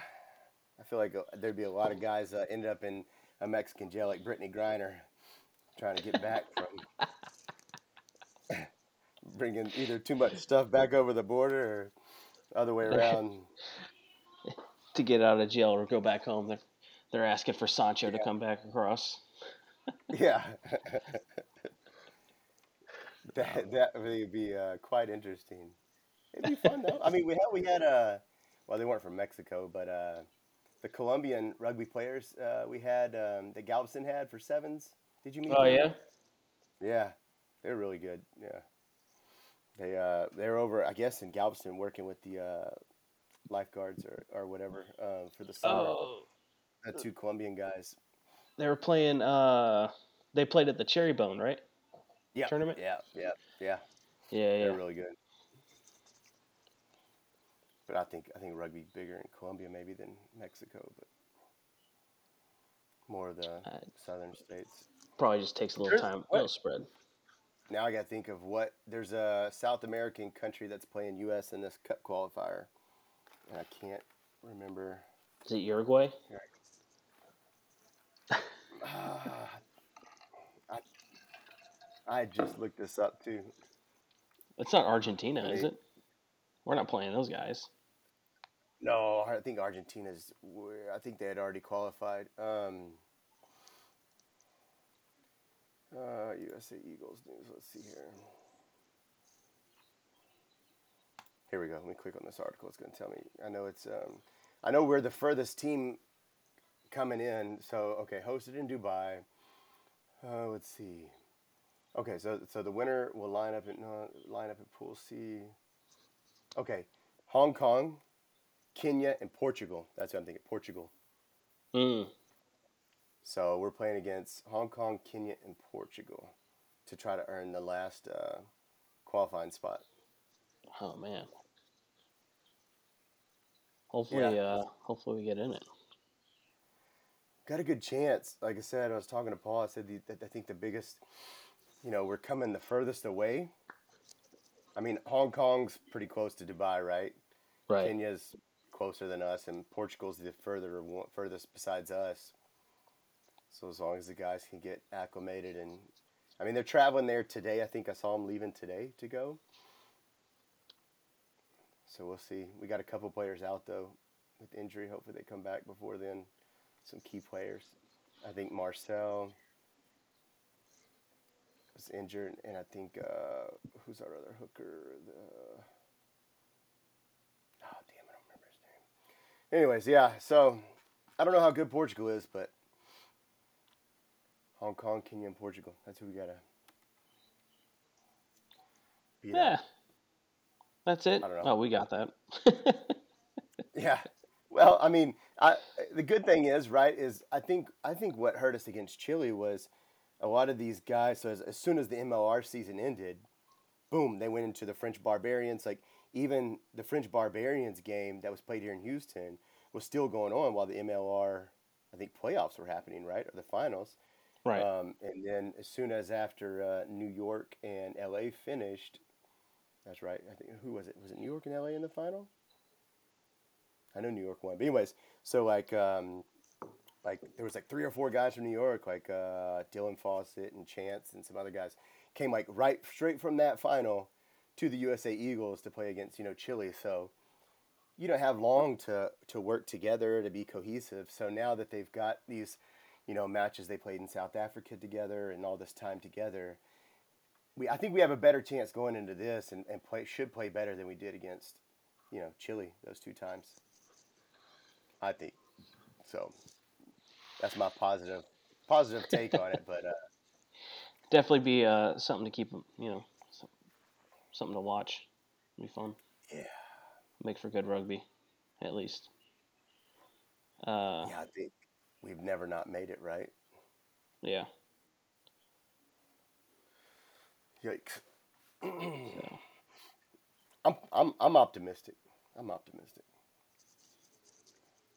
I feel like there'd be a lot of guys uh, ended up in a Mexican jail like Brittany Griner trying to get back from bringing either too much stuff back over the border or other way around. To get out of jail or go back home. They're, they're asking for Sancho yeah. to come back across. Yeah. That that would be uh, quite interesting. It'd be fun though. I mean, we had we had uh, well, they weren't from Mexico, but uh, the Colombian rugby players uh, we had um, that Galveston had for sevens. Did you meet? Oh them? yeah, yeah, they're really good. Yeah, they uh, they're over, I guess, in Galveston working with the uh, lifeguards or or whatever uh, for the summer. Oh, the two Colombian guys. They were playing. Uh, they played at the Cherry Bone, right? Yeah, tournament. Yeah, yeah, yeah, yeah. They're yeah. really good. But I think I think rugby bigger in Colombia maybe than Mexico, but more of the uh, southern states. Probably just takes a little time. It'll spread. Now I got to think of what there's a South American country that's playing U S in this Cup qualifier, and I can't remember. Is it Uruguay? Right. Uh, I. I just looked this up, too. It's not Argentina, is it? We're not playing those guys. No, I think Argentina's... I think they had already qualified. Um, uh, U S A Eagles news. Let's see here. Here we go. Let me click on this article. It's going to tell me. I know it's... Um, I know we're the furthest team coming in. So, okay, hosted in Dubai. Uh, let's see... Okay, so so the winner will line up in uh, line up in Pool C. Okay, Hong Kong, Kenya, and Portugal. That's what I'm thinking. Portugal. Mm. So we're playing against Hong Kong, Kenya, and Portugal to try to earn the last uh, qualifying spot. Oh man! Hopefully, yeah. uh, hopefully we get in it. Got a good chance. Like I said, I was talking to Paul. I said the, that I think the biggest, you know, we're coming the furthest away. I mean, Hong Kong's pretty close to Dubai, right? Right. Kenya's closer than us, and Portugal's the further furthest besides us. So as long as the guys can get acclimated, and I mean, they're traveling there today. I think I saw them leaving today to go. So we'll see. We got a couple players out though with injury. Hopefully they come back before then. Some key players. I think Marcel was injured, and I think uh, who's our other hooker? The oh damn, I don't remember his name. Anyways, yeah. So I don't know how good Portugal is, but Hong Kong, Kenya, and Portugal. That's who we gotta beat. Yeah. Up. That's it? I don't know. Oh, we got that. Yeah. Well, I mean, I, the good thing is, right, is I think I think what hurt us against Chile was a lot of these guys, so as, as soon as the M L R season ended, boom, they went into the French Barbarians. Like, even the French Barbarians game that was played here in Houston was still going on while the M L R, I think, playoffs were happening, right, or the finals. Right. Um, and then as soon as after uh, New York and L A finished – that's right. I think who was it? Was it New York and L A in the final? I know New York won. But anyways, so like, um, like there was like three or four guys from New York, like uh, Dylan Fawcett and Chance and some other guys, came like right straight from that final to the U S A Eagles to play against, you know, Chile. So you don't have long to to work together to be cohesive. So now that they've got these, you know, matches they played in South Africa together and all this time together. We, I think we have a better chance going into this and, and play should play better than we did against, you know, Chile those two times. I think. So that's my positive positive take on it. But uh, definitely be uh, something to keep, you know, something to watch. It'll be fun. Yeah. Make for good rugby, at least. Uh, yeah, I think we've never not made it, right? Yeah. Yikes! I'm I'm I'm optimistic. I'm optimistic.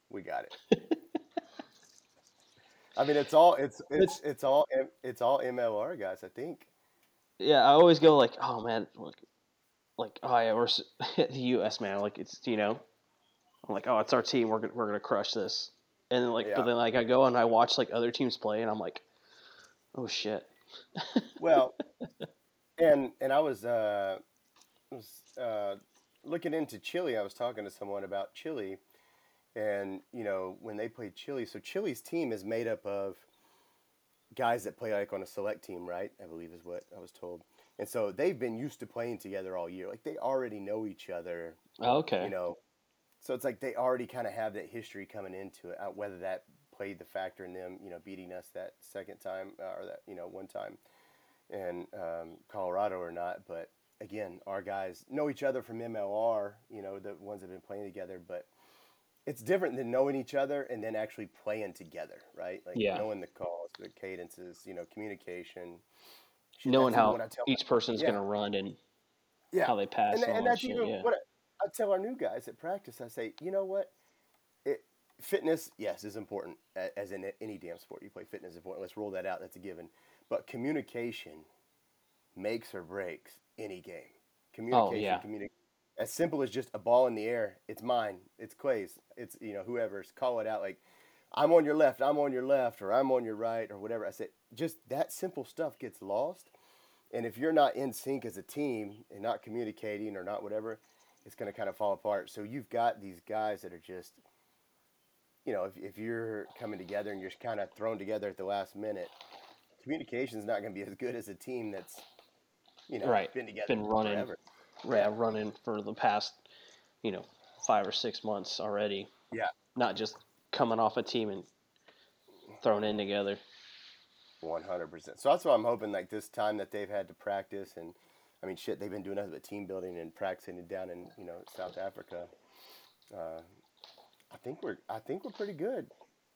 We got it. I mean, it's all it's it's it's all it's all M L R guys. I think. Yeah, I always go like, oh man, like, like oh yeah, we're the U S man. Like it's you know, I'm like oh it's our team. We're gonna, we're gonna crush this. And then like yeah. but then like I go and I watch like other teams play and I'm like, oh shit. Well. And and I was uh, was uh, looking into Chile. I was talking to someone about Chile, and you know when they played Chile. So Chile's team is made up of guys that play like on a select team, right? I believe is what I was told. And so they've been used to playing together all year. Like they already know each other. Oh, okay. You know, so it's like they already kind of have that history coming into it. Whether that played the factor in them, you know, beating us that second time uh, or that you know one time. And um, Colorado or not, but again, our guys know each other from M L R, you know, the ones that have been playing together, but it's different than knowing each other and then actually playing together, right? Like yeah. knowing the calls, the cadences, you know, communication. Shit, knowing how each person's yeah. going to run and yeah. how they pass. And, and, and that's shit, even yeah. what I, I tell our new guys at practice. I say, you know what? It, fitness, yes, is important, as in any damn sport. You play fitness is important. Let's roll that out. That's a given. But communication makes or breaks any game. Communication, oh, yeah. communi- as simple as just a ball in the air. It's mine. It's Clay's. It's, you know, whoever's. Call it out like, I'm on your left, I'm on your left, or I'm on your right, or whatever. I said, just that simple stuff gets lost. And if you're not in sync as a team and not communicating or not whatever, it's going to kind of fall apart. So you've got these guys that are just, you know, if, if you're coming together and you're kind of thrown together at the last minute, communication is not going to be as good as a team that's, you know, right. been together been running, forever. Right, yeah. running for the past, you know, five or six months already. Yeah. Not just coming off a team and thrown in together. one hundred percent. So that's what I'm hoping, like, this time that they've had to practice. And, I mean, shit, they've been doing nothing but team building and practicing it down in, you know, South Africa. Uh, I think we're I think we're pretty good.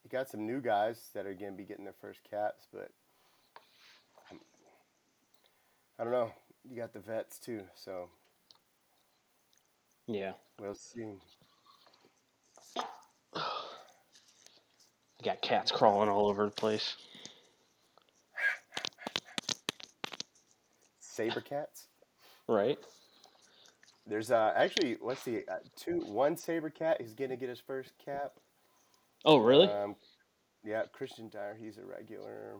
You got some new guys that are going to be getting their first caps, but I'm, I don't know. You got the vets, too, so. Yeah. We'll see. You got cats crawling all over the place. Sabercats? Right. There's uh, actually, let's see, uh, two, one Sabercat is going to get his first cap. Oh, really? Um, yeah, Christian Dyer, he's a regular.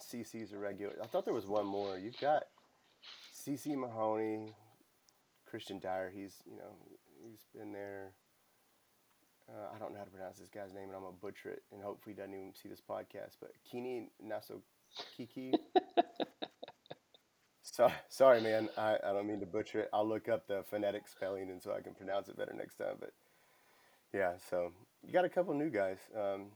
C C's a regular. I thought there was one more. You've got C C Mahoney, Christian Dyer, he's, you know, he's been there. Uh, I don't know how to pronounce this guy's name, and I'm going to butcher it, and hopefully he doesn't even see this podcast, but Kini Nasokiki. So, sorry, man. I, I don't mean to butcher it. I'll look up the phonetic spelling, and so I can pronounce it better next time. But, yeah, so you got a couple new guys. Um,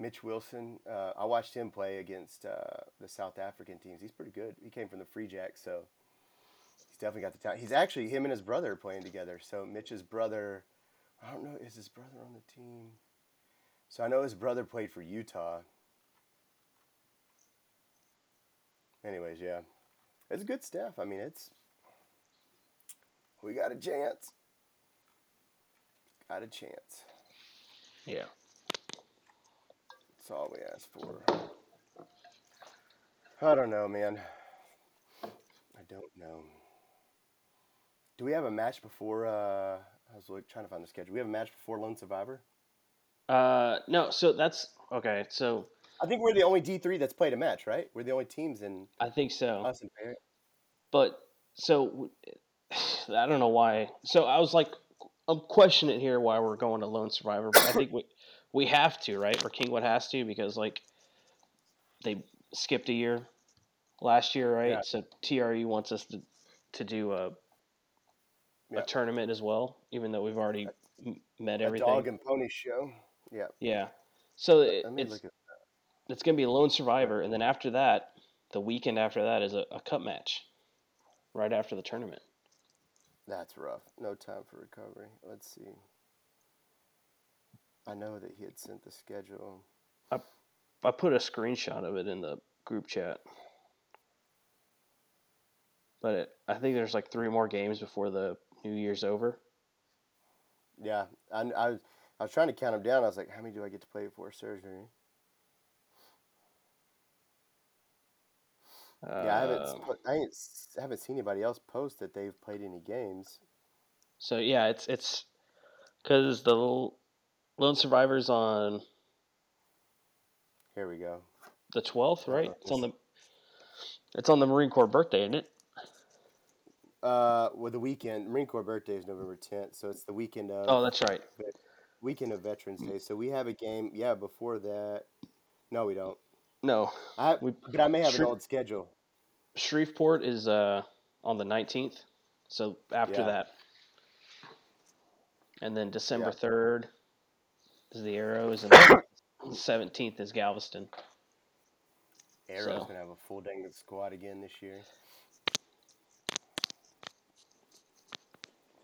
Mitch Wilson, uh, I watched him play against uh, the South African teams. He's pretty good. He came from the Free Jacks, so he's definitely got the talent. He's actually, him and his brother are playing together. So Mitch's brother, I don't know, is his brother on the team? So I know his brother played for Utah. Anyways, yeah. It's good stuff. I mean, it's, we got a chance. Got a chance. Yeah. That's all we asked for. I don't know, man. I don't know. Do we have a match before, uh, I was trying to find the schedule. Do we have a match before Lone Survivor? Uh, no, so that's, okay, so. I think we're the only D three that's played a match, right? We're the only teams in. I think so. Us and Bay Area. But so I don't know why. So I was like, I'm questioning here why we're going to Lone Survivor, but I think we we have to, right? Or Kingwood has to, because like they skipped a year last year, right? Yeah. So T R E wants us to to do a yeah. a tournament as well, even though we've already m- met a everything. Dog and pony show. Yeah. Yeah. So it, it's. Look at- It's going to be a Lone Survivor, and then after that, the weekend after that is a, a cup match right after the tournament. That's rough. No time for recovery. Let's see. I know that he had sent the schedule. I, I put a screenshot of it in the group chat. But it, I think there's like three more games before the New Year's over. Yeah. I, I, I was trying to count them down. I was like, how many do I get to play before surgery? Yeah, I haven't, I, ain't, I haven't seen anybody else post that they've played any games. So, yeah, it's it's because the Lone Survivor's on... Here we go. The twelfth, right? It's on the it's on the Marine Corps birthday, isn't it? Uh, well, the weekend. Marine Corps birthday is November tenth, so it's the weekend of... Oh, that's right. Weekend of Veterans Day. So we have a game, yeah, before that. No, we don't. No. I, we, but I may have Shre- an old schedule. Shreveport is uh, on the nineteenth, so after yeah. that. And then December yeah. third is the Arrows, and the seventeenth is Galveston. Arrows so. Going to have a full dang squad again this year.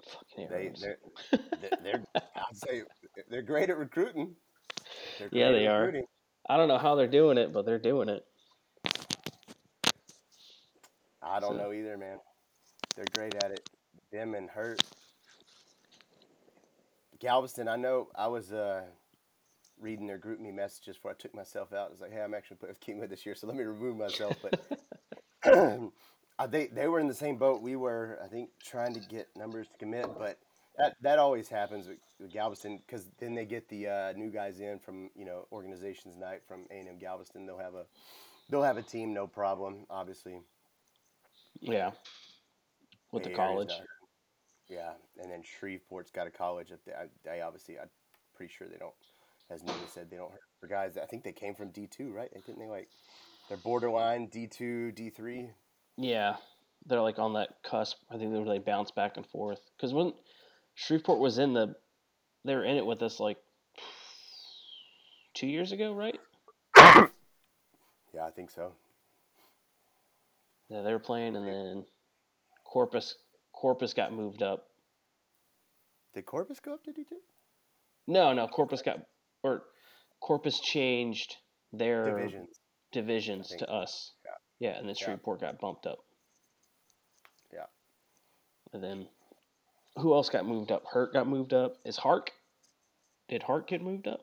Fucking Arrows. They, they're, they're, I'll say, they're great at recruiting. They're great yeah, they at recruiting. are. I don't know how they're doing it, but they're doing it. I don't so. know either, man. They're great at it. Them and Hurt. Galveston, I know I was uh, reading their group me messages before I took myself out. I was like, hey, I'm actually playing with Kingwood this year, so let me remove myself. But they, they were in the same boat we were, I think, trying to get numbers to commit. But That that always happens with, with Galveston, because then they get the uh, new guys in from, you know, organizations night from A and M Galveston. They'll have a they'll have a team, no problem, obviously. Yeah, with Bay the college. Area's not, yeah, and then Shreveport's got a college up there. I, I obviously, I'm pretty sure they don't, as Nina said, they don't hurt for guys. I think they came from D two, right? Didn't they like they're borderline D two, D three? Yeah, they're like on that cusp. I think they really like bounce back and forth, because when. Shreveport was in the, they were in it with us like two years ago, right? Yeah, I think so. Yeah, they were playing, and then Corpus Corpus got moved up. Did Corpus go up to D two? No, no, Corpus got or Corpus changed their divisions divisions to so. us. Yeah. yeah, and then Shreveport yeah. got bumped up. Yeah. And then who else got moved up? Hurt got moved up. Is Hark? Did Hark get moved up?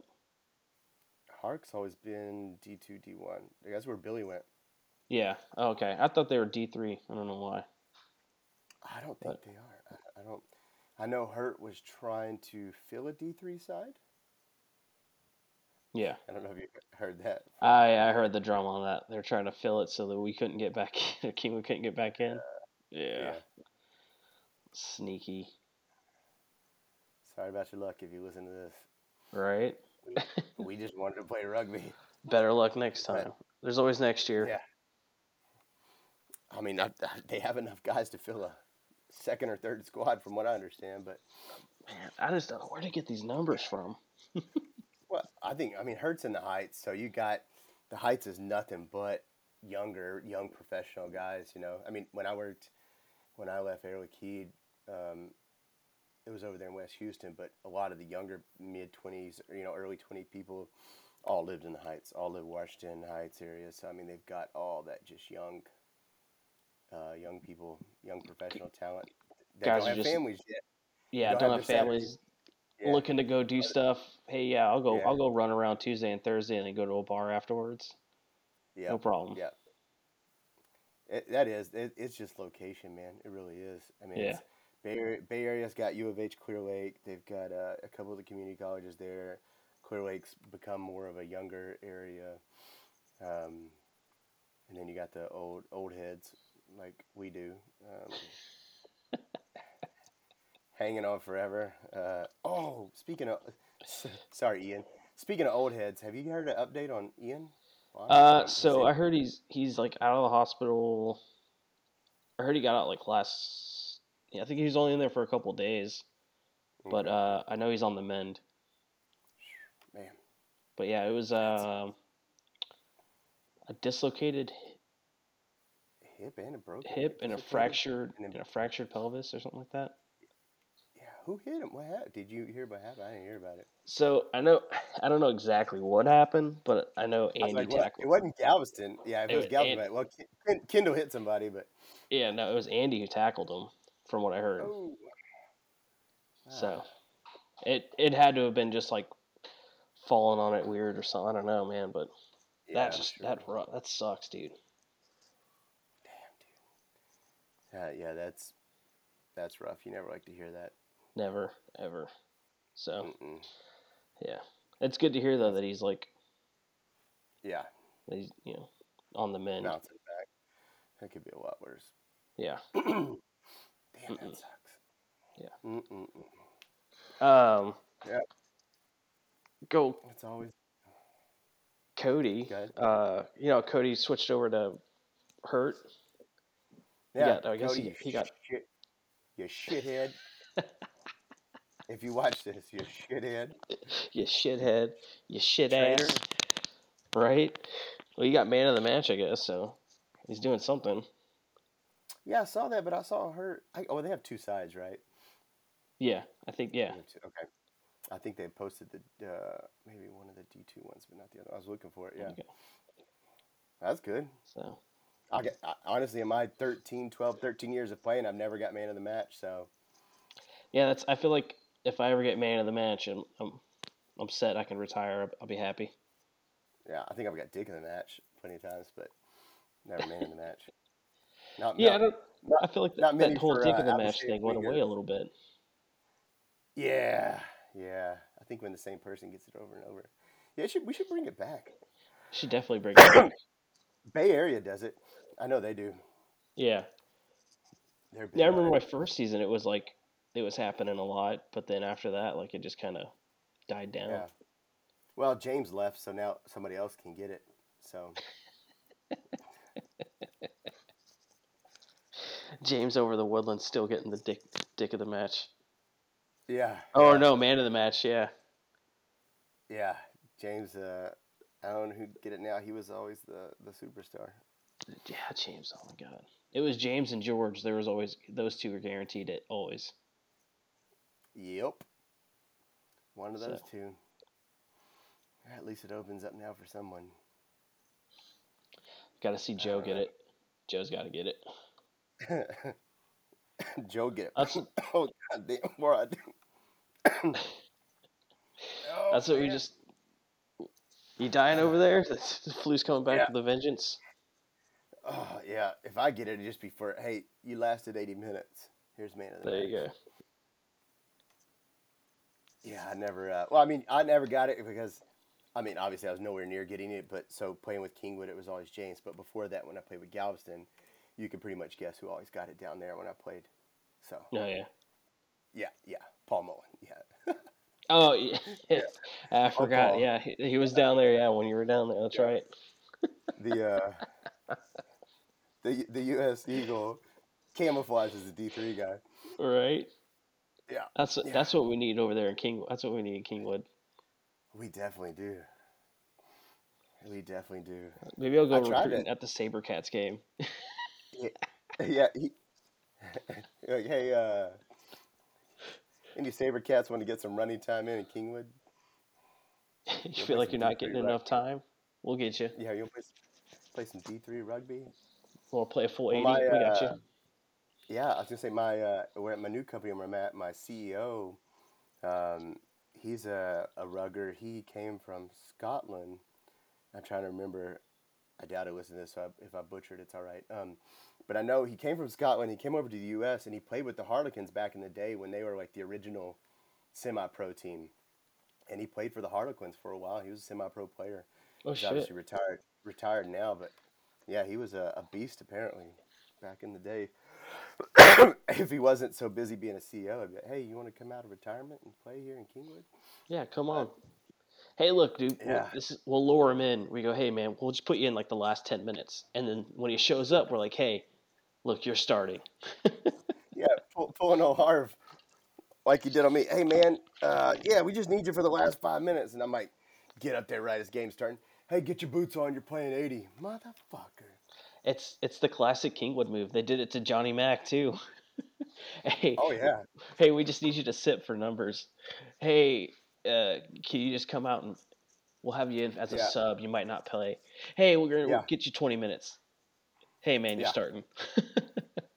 Hark's always been D two, D one. That's where Billy went. Yeah. Oh, okay. I thought they were D three. I don't know why. I don't think but. they are. I, I don't. I know Hurt was trying to fill a D three side. Yeah. I don't know if you heard that. I, I heard the drum on that. They're trying to fill it so that we couldn't get back in. Kingwood couldn't get back in. Uh, yeah. yeah. Sneaky. Sorry about your luck if you listen to this. Right. We, we just wanted to play rugby. Better luck next time. There's always next year. Yeah. I mean, I, they have enough guys to fill a second or third squad, from what I understand. But man, I just don't know where to get these numbers from. Well, I think I mean Hurt's in the Heights, so you got the Heights is nothing but younger, young professional guys. You know, I mean, when I worked, when I left Airlie Keed, um, it was over there in West Houston, but a lot of the younger mid twenties, you know, early twenty people, all lived in the Heights, all lived Washington Heights area. So I mean, they've got all that just young. Uh, young people, young professional talent. They Guys don't have just, families yet. Yeah, don't, don't have, have families yeah. looking to go do stuff. Hey, yeah, I'll go. Yeah. I'll go run around Tuesday and Thursday, and then go to a bar afterwards. Yeah, no problem. Yeah, it, that is. It, it's just location, man. It really is. I mean, yeah. it's, Bay Area, Bay Area's got U of H, Clear Lake. They've got uh, a couple of the community colleges there. Clear Lake's become more of a younger area, um, and then you got the old old heads. Like we do, um, hanging on forever. Uh, oh, speaking of, sorry, Ian. Speaking of old heads, have you heard an update on Ian? Well, I uh, so I heard he's he's like out of the hospital. I heard he got out like last. Yeah, I think he was only in there for a couple of days, okay. but uh, I know he's on the mend. Man, but yeah, it was uh, a dislocated. Hip and a broken hip and a fractured and a fractured pelvis or something like that. Yeah, who hit him? What happened? Did you hear about what happened? I didn't hear about it. So I know I don't know exactly what happened, but I know Andy I was like, tackled. What? It wasn't Galveston. Yeah, if it, it was Galveston. Andy, well, Kendall hit somebody, but yeah, no, it was Andy who tackled him, from what I heard. Oh. Ah. So it it had to have been just like falling on it weird or something. I don't know, man, but yeah, that's just sure. that that sucks, dude. Uh, yeah, that's that's rough. You never like to hear that. Never, ever. So, Mm-mm. yeah, it's good to hear though that he's like, yeah, he's you know on the mend. Bouncing back, that could be a lot worse. Yeah. Damn, Mm-mm. that sucks. Yeah. Mm-mm. Um. Yeah. Go. It's always Cody. Uh, you know, Cody switched over to Hurt. Yeah, yeah, I guess Cody, he, he got shit, you shithead. If you watch this, you shithead. You shithead. You shit Traitor. ass. Right? Well, you got man of the match, I guess, so he's doing something. Yeah, I saw that, but I saw her. I, oh, they have two sides, right? Yeah, I think, yeah. Okay. I think they posted the uh, maybe one of the D two ones, but not the other. I was looking for it, yeah. Okay. That's good. So. I get, I, honestly, in my thirteen, twelve, thirteen years of playing, I've never got man of the match. So, yeah, that's. I feel like if I ever get man of the match, and I'm, I'm, I'm set. I can retire. I'll be happy. Yeah, I think I've got dick of the match plenty of times, but never man of the match. Not, yeah, not, I don't. Not, I feel like that, that whole for, dick uh, of the match thing went away a little bit. Yeah, yeah. I think when the same person gets it over and over, yeah, it should, we should bring it back. Should definitely bring it back. Bay Area does it. I know they do. Yeah. Yeah, I remember my first season, it was like, it was happening a lot, but then after that, like, it just kind of died down. Yeah. Well, James left, so now somebody else can get it, so. James over the Woodlands still getting the dick dick of the match. Yeah. Oh, yeah. no, man of the match, yeah. Yeah, James, uh, I don't know who get it now. He was always the, the superstar. Yeah, James. Oh, my God. It was James and George. There was always – those two were guaranteed it, always. Yep. One of those so. two. At least it opens up now for someone. Got to see Joe get know. it. Joe's got to get it. Joe get it. Oh, God damn. More I do. Oh, that's what man. we just – you dying over there? The flu's coming back yeah. with a vengeance. Oh, yeah. If I get it, it'd just be for, hey, you lasted eighty minutes. Here's man of the There match. You go. Yeah, I never uh, – well, I mean, I never got it because, I mean, obviously I was nowhere near getting it, but so playing with Kingwood, it was always James. But before that, when I played with Galveston, you could pretty much guess who always got it down there when I played. So. Oh, yeah. Yeah, yeah. Paul Mullen, yeah. Oh, yeah. yeah. I forgot. Oh, yeah, he, he was down there. Yeah, when you were down there. That's yeah. right. The uh, the the U S Eagle camouflages the D three guy. Right. Yeah. That's yeah. that's what we need over there in King. That's what we need in Kingwood. We definitely do. We definitely do. Maybe I'll go recruiting at the Sabercats game. yeah. yeah he, like, hey. uh... Any Sabercats want to get some running time in at Kingwood? You we'll feel like you're D three not getting rugby. enough time? We'll get you. Yeah, you'll play, play some D three rugby. We'll play a full eighty. Well, my, we got uh, you. Yeah, I was going to say, my uh, we're at my new company where I'm at, my C E O, um, he's a, a rugger. He came from Scotland. I'm trying to remember. I doubt it was in this, so I, if I butchered, it's all right. Um But I know he came from Scotland. He came over to the U S and he played with the Harlequins back in the day when they were like the original semi-pro team. And he played for the Harlequins for a while. He was a semi-pro player. Oh, He's shit. obviously retired, retired now, but yeah, he was a, a beast apparently back in the day. If he wasn't so busy being a C E O, I'd be like, hey, you want to come out of retirement and play here in Kingwood? Yeah, come on. Uh, Hey, look, dude, yeah. we'll, this is, we'll lure him in. We go, hey, man, we'll just put you in like the last ten minutes. And then when he shows up, we're like, hey, look, you're starting. yeah, pull, pulling on Harv like you did on me. Hey, man, uh, yeah, we just need you for the last five minutes. And I'm like, get up there right as game's starting. Hey, get your boots on. You're playing eighty. Motherfucker. It's it's the classic Kingwood move. They did it to Johnny Mack, too. hey, oh, yeah. Hey, we just need you to sit for numbers. Hey. Uh, can you just come out and we'll have you in as a yeah. sub? You might not play. Hey, we're gonna yeah. we'll get you twenty minutes. Hey, man, you're yeah. starting.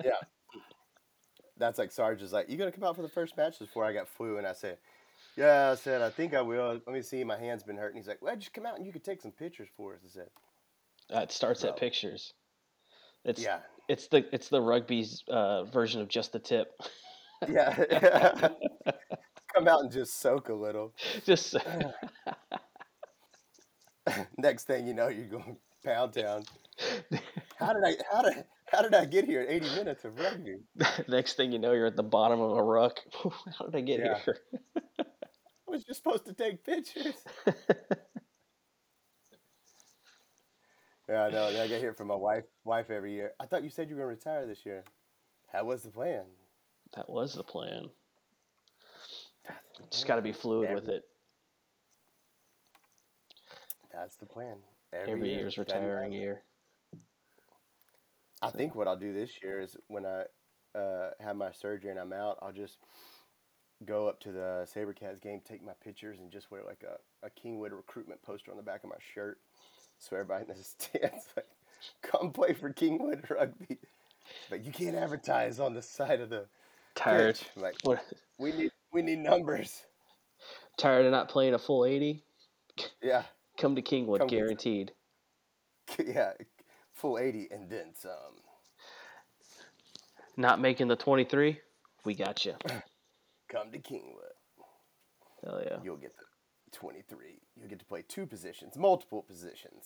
yeah, that's like Sarge is like, you gonna come out for the first match before I got flu? And I said, yeah, I said I think I will. Let me see, my hand's been hurting. He's like, well, just come out and you can take some pictures for us. I said, uh, it starts Bro. at pictures. It's yeah, it's the it's the rugby's uh, version of just the tip. yeah. Come out and just soak a little. Just next thing you know, you're going pound town. How did I? How did? How did I get here? At eighty minutes of rugby. Next thing you know, you're at the bottom of a ruck. How did I get yeah. here? I was just supposed to take pictures. yeah, I know. I get here from my wife. Wife every year. I thought you said you were going to retire this year. That was the plan. That was the plan. Just got to be fluid every, with it. That's the plan. Every, every year's year, retiring year. I think what I'll do this year is when I uh, have my surgery and I'm out, I'll just go up to the Sabercats game, take my pictures, and just wear like a, a Kingwood recruitment poster on the back of my shirt. So everybody in the stands, like, come play for Kingwood rugby. But you can't advertise on the side of the Tired. pitch. Like, we need... We need numbers. Tired of not playing a full eighty? Yeah. Come to Kingwood, Come guaranteed. To, yeah, full eighty and then some. Not making the twenty-three? We got you. Come to Kingwood. Hell yeah. You'll get the twenty-three. You'll get to play two positions, multiple positions.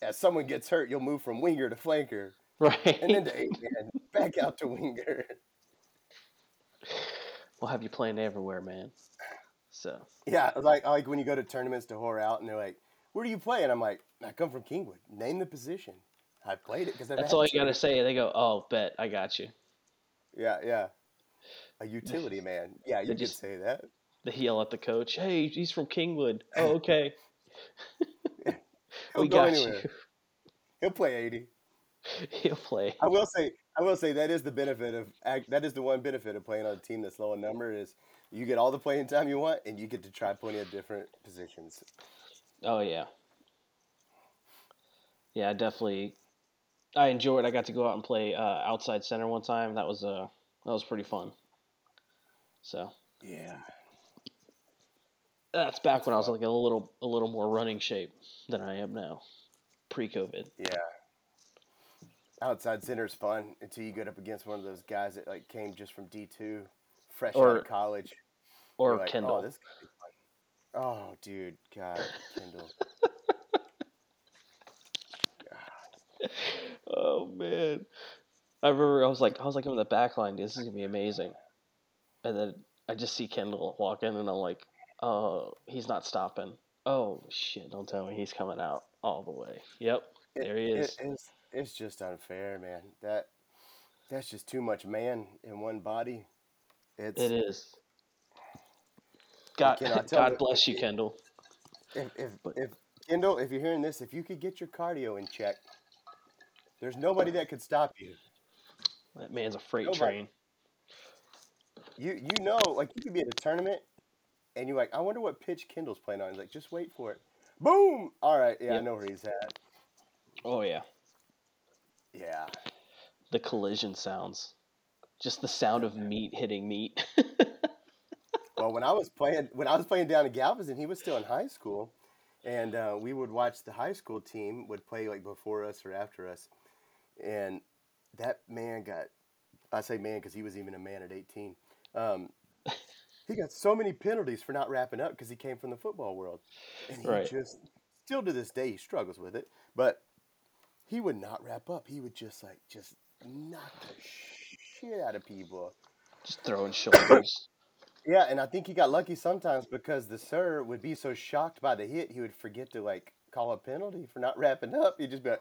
As someone gets hurt, you'll move from winger to flanker. Right. And then to eight man, back out to winger. We'll have you playing everywhere, man. So yeah, like like when you go to tournaments to whore out, and they're like, "Where do you play?" And I'm like, "I come from Kingwood. Name the position. I've played it because that's all you gotta say." They go, "Oh, bet I got you." Yeah, yeah. A utility man. Yeah, you could say that. They yell at the coach, "Hey, he's from Kingwood." Oh, okay. He'll we go got anywhere. You. He'll play eighty. He'll play. I will say, I will say that is the benefit of that is the one benefit of playing on a team that's low in number is you get all the playing time you want and you get to try plenty of different positions. Oh yeah, yeah, definitely. I enjoyed. I got to go out and play uh, outside center one time. That was uh, that was pretty fun. So yeah, that's back that's when fun. I was like a little a little more running shape than I am now, pre-COVID. Yeah. Outside center is fun until you get up against one of those guys that like came just from D two, fresh or, out of college, or like, Kendall. Oh, this guy. Oh, dude, God, Kendall. God. Oh man, I remember I was like, I was like, I'm in the back line. This is gonna be amazing, and then I just see Kendall walk in, and I'm like, oh, he's not stopping. Oh shit, don't tell me he's coming out all the way. Yep, it, there he is. It, it's, it's just unfair, man. That that's just too much man in one body. It's, it is. God, God you, bless you, if, Kendall. If if, if Kendall, if you're hearing this, if you could get your cardio in check, there's nobody that could stop you. That man's a freight nobody. train. You you know, like you could be at a tournament, and you're like, I wonder what pitch Kendall's playing on. He's like, just wait for it. Boom! All right, yeah, yep. I know where he's at. Oh yeah, yeah. The collision sounds, just the sound of meat hitting meat. Well, when I was playing, when I was playing down in Galveston, he was still in high school, and uh, we would watch the high school team would play like before us or after us, and that man got, I say man because he was even a man at eighteen. Um, he got so many penalties for not wrapping up because he came from the football world, and he right. just still to this day he struggles with it. But he would not wrap up. He would just like just knock the shit out of people, just throwing shoulders. Yeah, and I think he got lucky sometimes because the sir would be so shocked by the hit, he would forget to like call a penalty for not wrapping up. He'd just be like,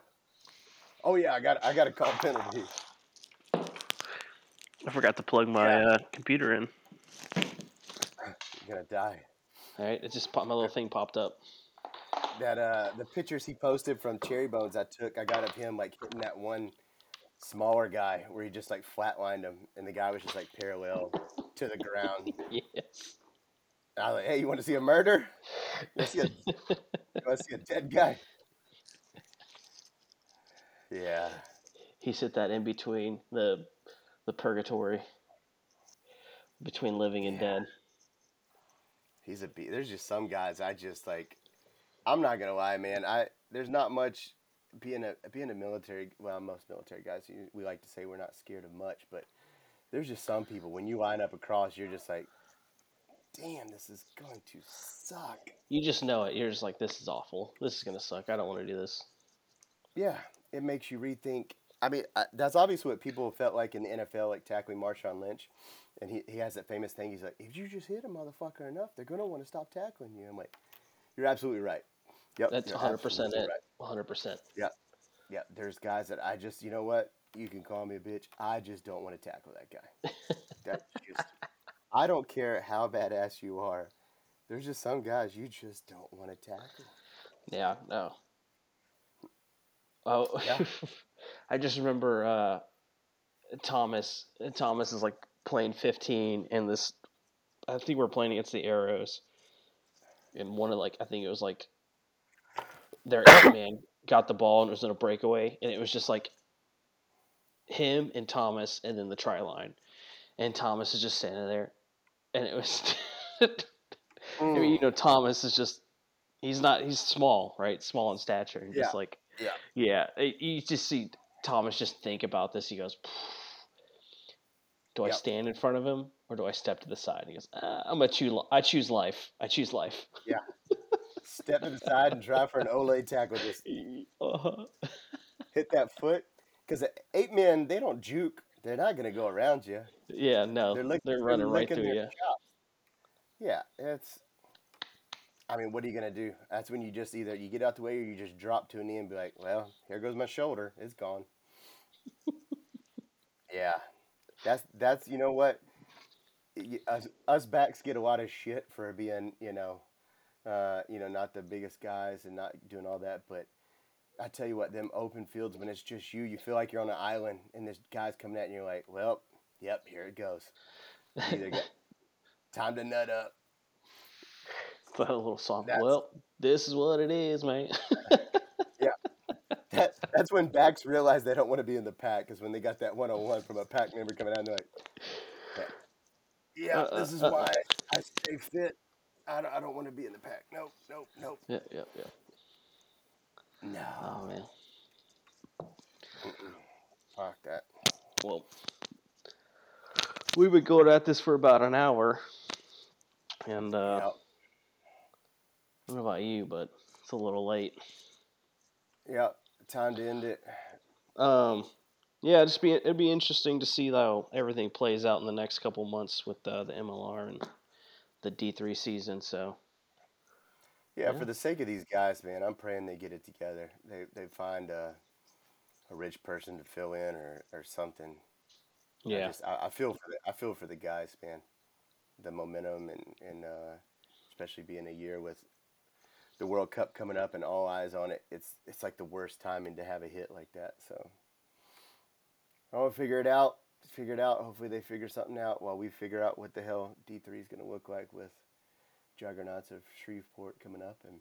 "Oh yeah, I got I got to call a penalty." I forgot to plug my yeah. uh, computer in. You're gonna die. All right, it just popped, my little thing popped up. That uh, the pictures he posted from Cherry Bones I took, I got of him like hitting that one smaller guy where he just like flatlined him, and the guy was just like parallel to the ground. Yes. I was like, hey, you want to see a murder? Let's see a, you want to see a dead guy? Yeah. He said that in between the the purgatory, between living and yeah. dead. He's a beast. There's just some guys I just like. I'm not gonna lie, man. I there's not much being a being a military. Well, most military guys, we like to say we're not scared of much, but. There's just some people, when you line up across, you're just like, damn, this is going to suck. You just know it. You're just like, this is awful. This is going to suck. I don't want to do this. Yeah, it makes you rethink. I mean, I, that's obviously what people felt like in the N F L, like tackling Marshawn Lynch. And he, he has that famous thing. He's like, if you just hit a motherfucker enough, they're going to want to stop tackling you. I'm like, you're absolutely right. Yep, that's one hundred percent it. Right. one hundred percent. Yeah. Yeah, there's guys that I just, you know what? You can call me a bitch. I just don't want to tackle that guy. That's just, I don't care how badass you are. There's just some guys you just don't want to tackle. Yeah, no. Oh, yeah. I just remember uh, Thomas. Thomas is like playing fifteen, and this. I think we're playing against the Arrows, and one of like I think it was like their eight man got the ball and it was in a breakaway, and it was just like. Him and Thomas, and then the try line, and Thomas is just standing there, and it was. I mean, you know, Thomas is just—he's not—he's small, right? Small in stature, and yeah. just like, yeah, yeah. You just see Thomas just think about this. He goes, "Do I yep. stand in front of him, or do I step to the side?" And he goes, ah, "I'm gonna choose. I choose life. I choose life." Yeah. Step to the side and try for an Ole tackle. Just uh-huh. hit that foot. Because eight men, they don't juke. They're not going to go around you. Yeah, no. They're, looking, they're running they're right through you. Yeah. yeah, it's. I mean, what are you going to do? That's when you just either you get out the way or you just drop to a knee and be like, well, here goes my shoulder. It's gone. yeah. That's, that's you know what? Us, us backs get a lot of shit for being, you know, uh, you know, not the biggest guys and not doing all that. But I tell you what, them open fields, when it's just you, you feel like you're on an island and this guy's coming at you and you're like, well, yep, here it goes. Either go, time to nut up. Put a little song. That's, well, this is what it is, man. Yeah. That, that's when backs realize they don't want to be in the pack, because when they got that one-on-one from a pack member coming out, they're like, yeah, uh, this is uh, why uh, I stay fit. I don't, I don't want to be in the pack. Nope, nope, nope. Yeah, yeah, yeah. No. Oh, man. Mm-mm. Fuck that. Well, we've been going at this for about an hour. And uh, yep. I don't know about you, but it's a little late. Yeah, time to end it. Um, yeah, it'd just be, it'd be interesting to see how everything plays out in the next couple months with uh, the M L R and the D three season, so... Yeah, yeah, for the sake of these guys, man, I'm praying they get it together. They they find a, a rich person to fill in or, or something. Yeah, I, just, I, I feel for the, I feel for the guys, man. The momentum and and uh, especially being a year with the World Cup coming up and all eyes on it, it's it's like the worst timing to have a hit like that. So I want to figure it out. Figure it out. Hopefully they figure something out while we figure out what the hell D three is going to look like with Juggernauts of Shreveport coming up, and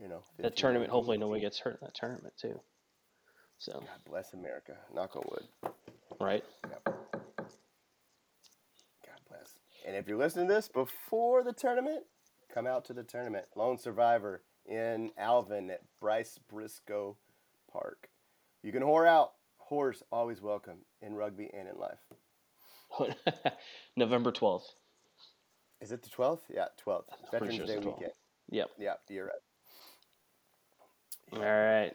you know that tournament. Hopefully, no one gets hurt in that tournament too. So God bless America. Knock on wood. Right. God bless. And if you're listening to this before the tournament, come out to the tournament. Lone Survivor in Alvin at Bryce Briscoe Park. You can whore out. Whores always welcome in rugby and in life. November twelfth. Is it the twelfth? Yeah, twelfth. Veterans sure Day weekend. Yep. Yep, you're right. Yeah. All right.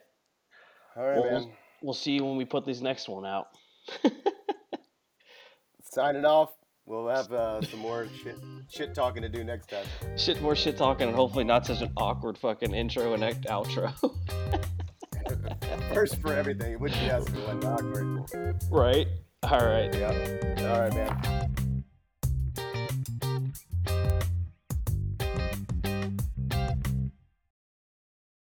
All right, well, man. We'll see you when we put this next one out. Signing off. We'll have uh, some more shit, shit talking to do next time. Shit, more shit talking, and hopefully not such an awkward fucking intro and outro. First for everything. It wouldn't be us for one awkward. Right. All right. Yep. All right, man.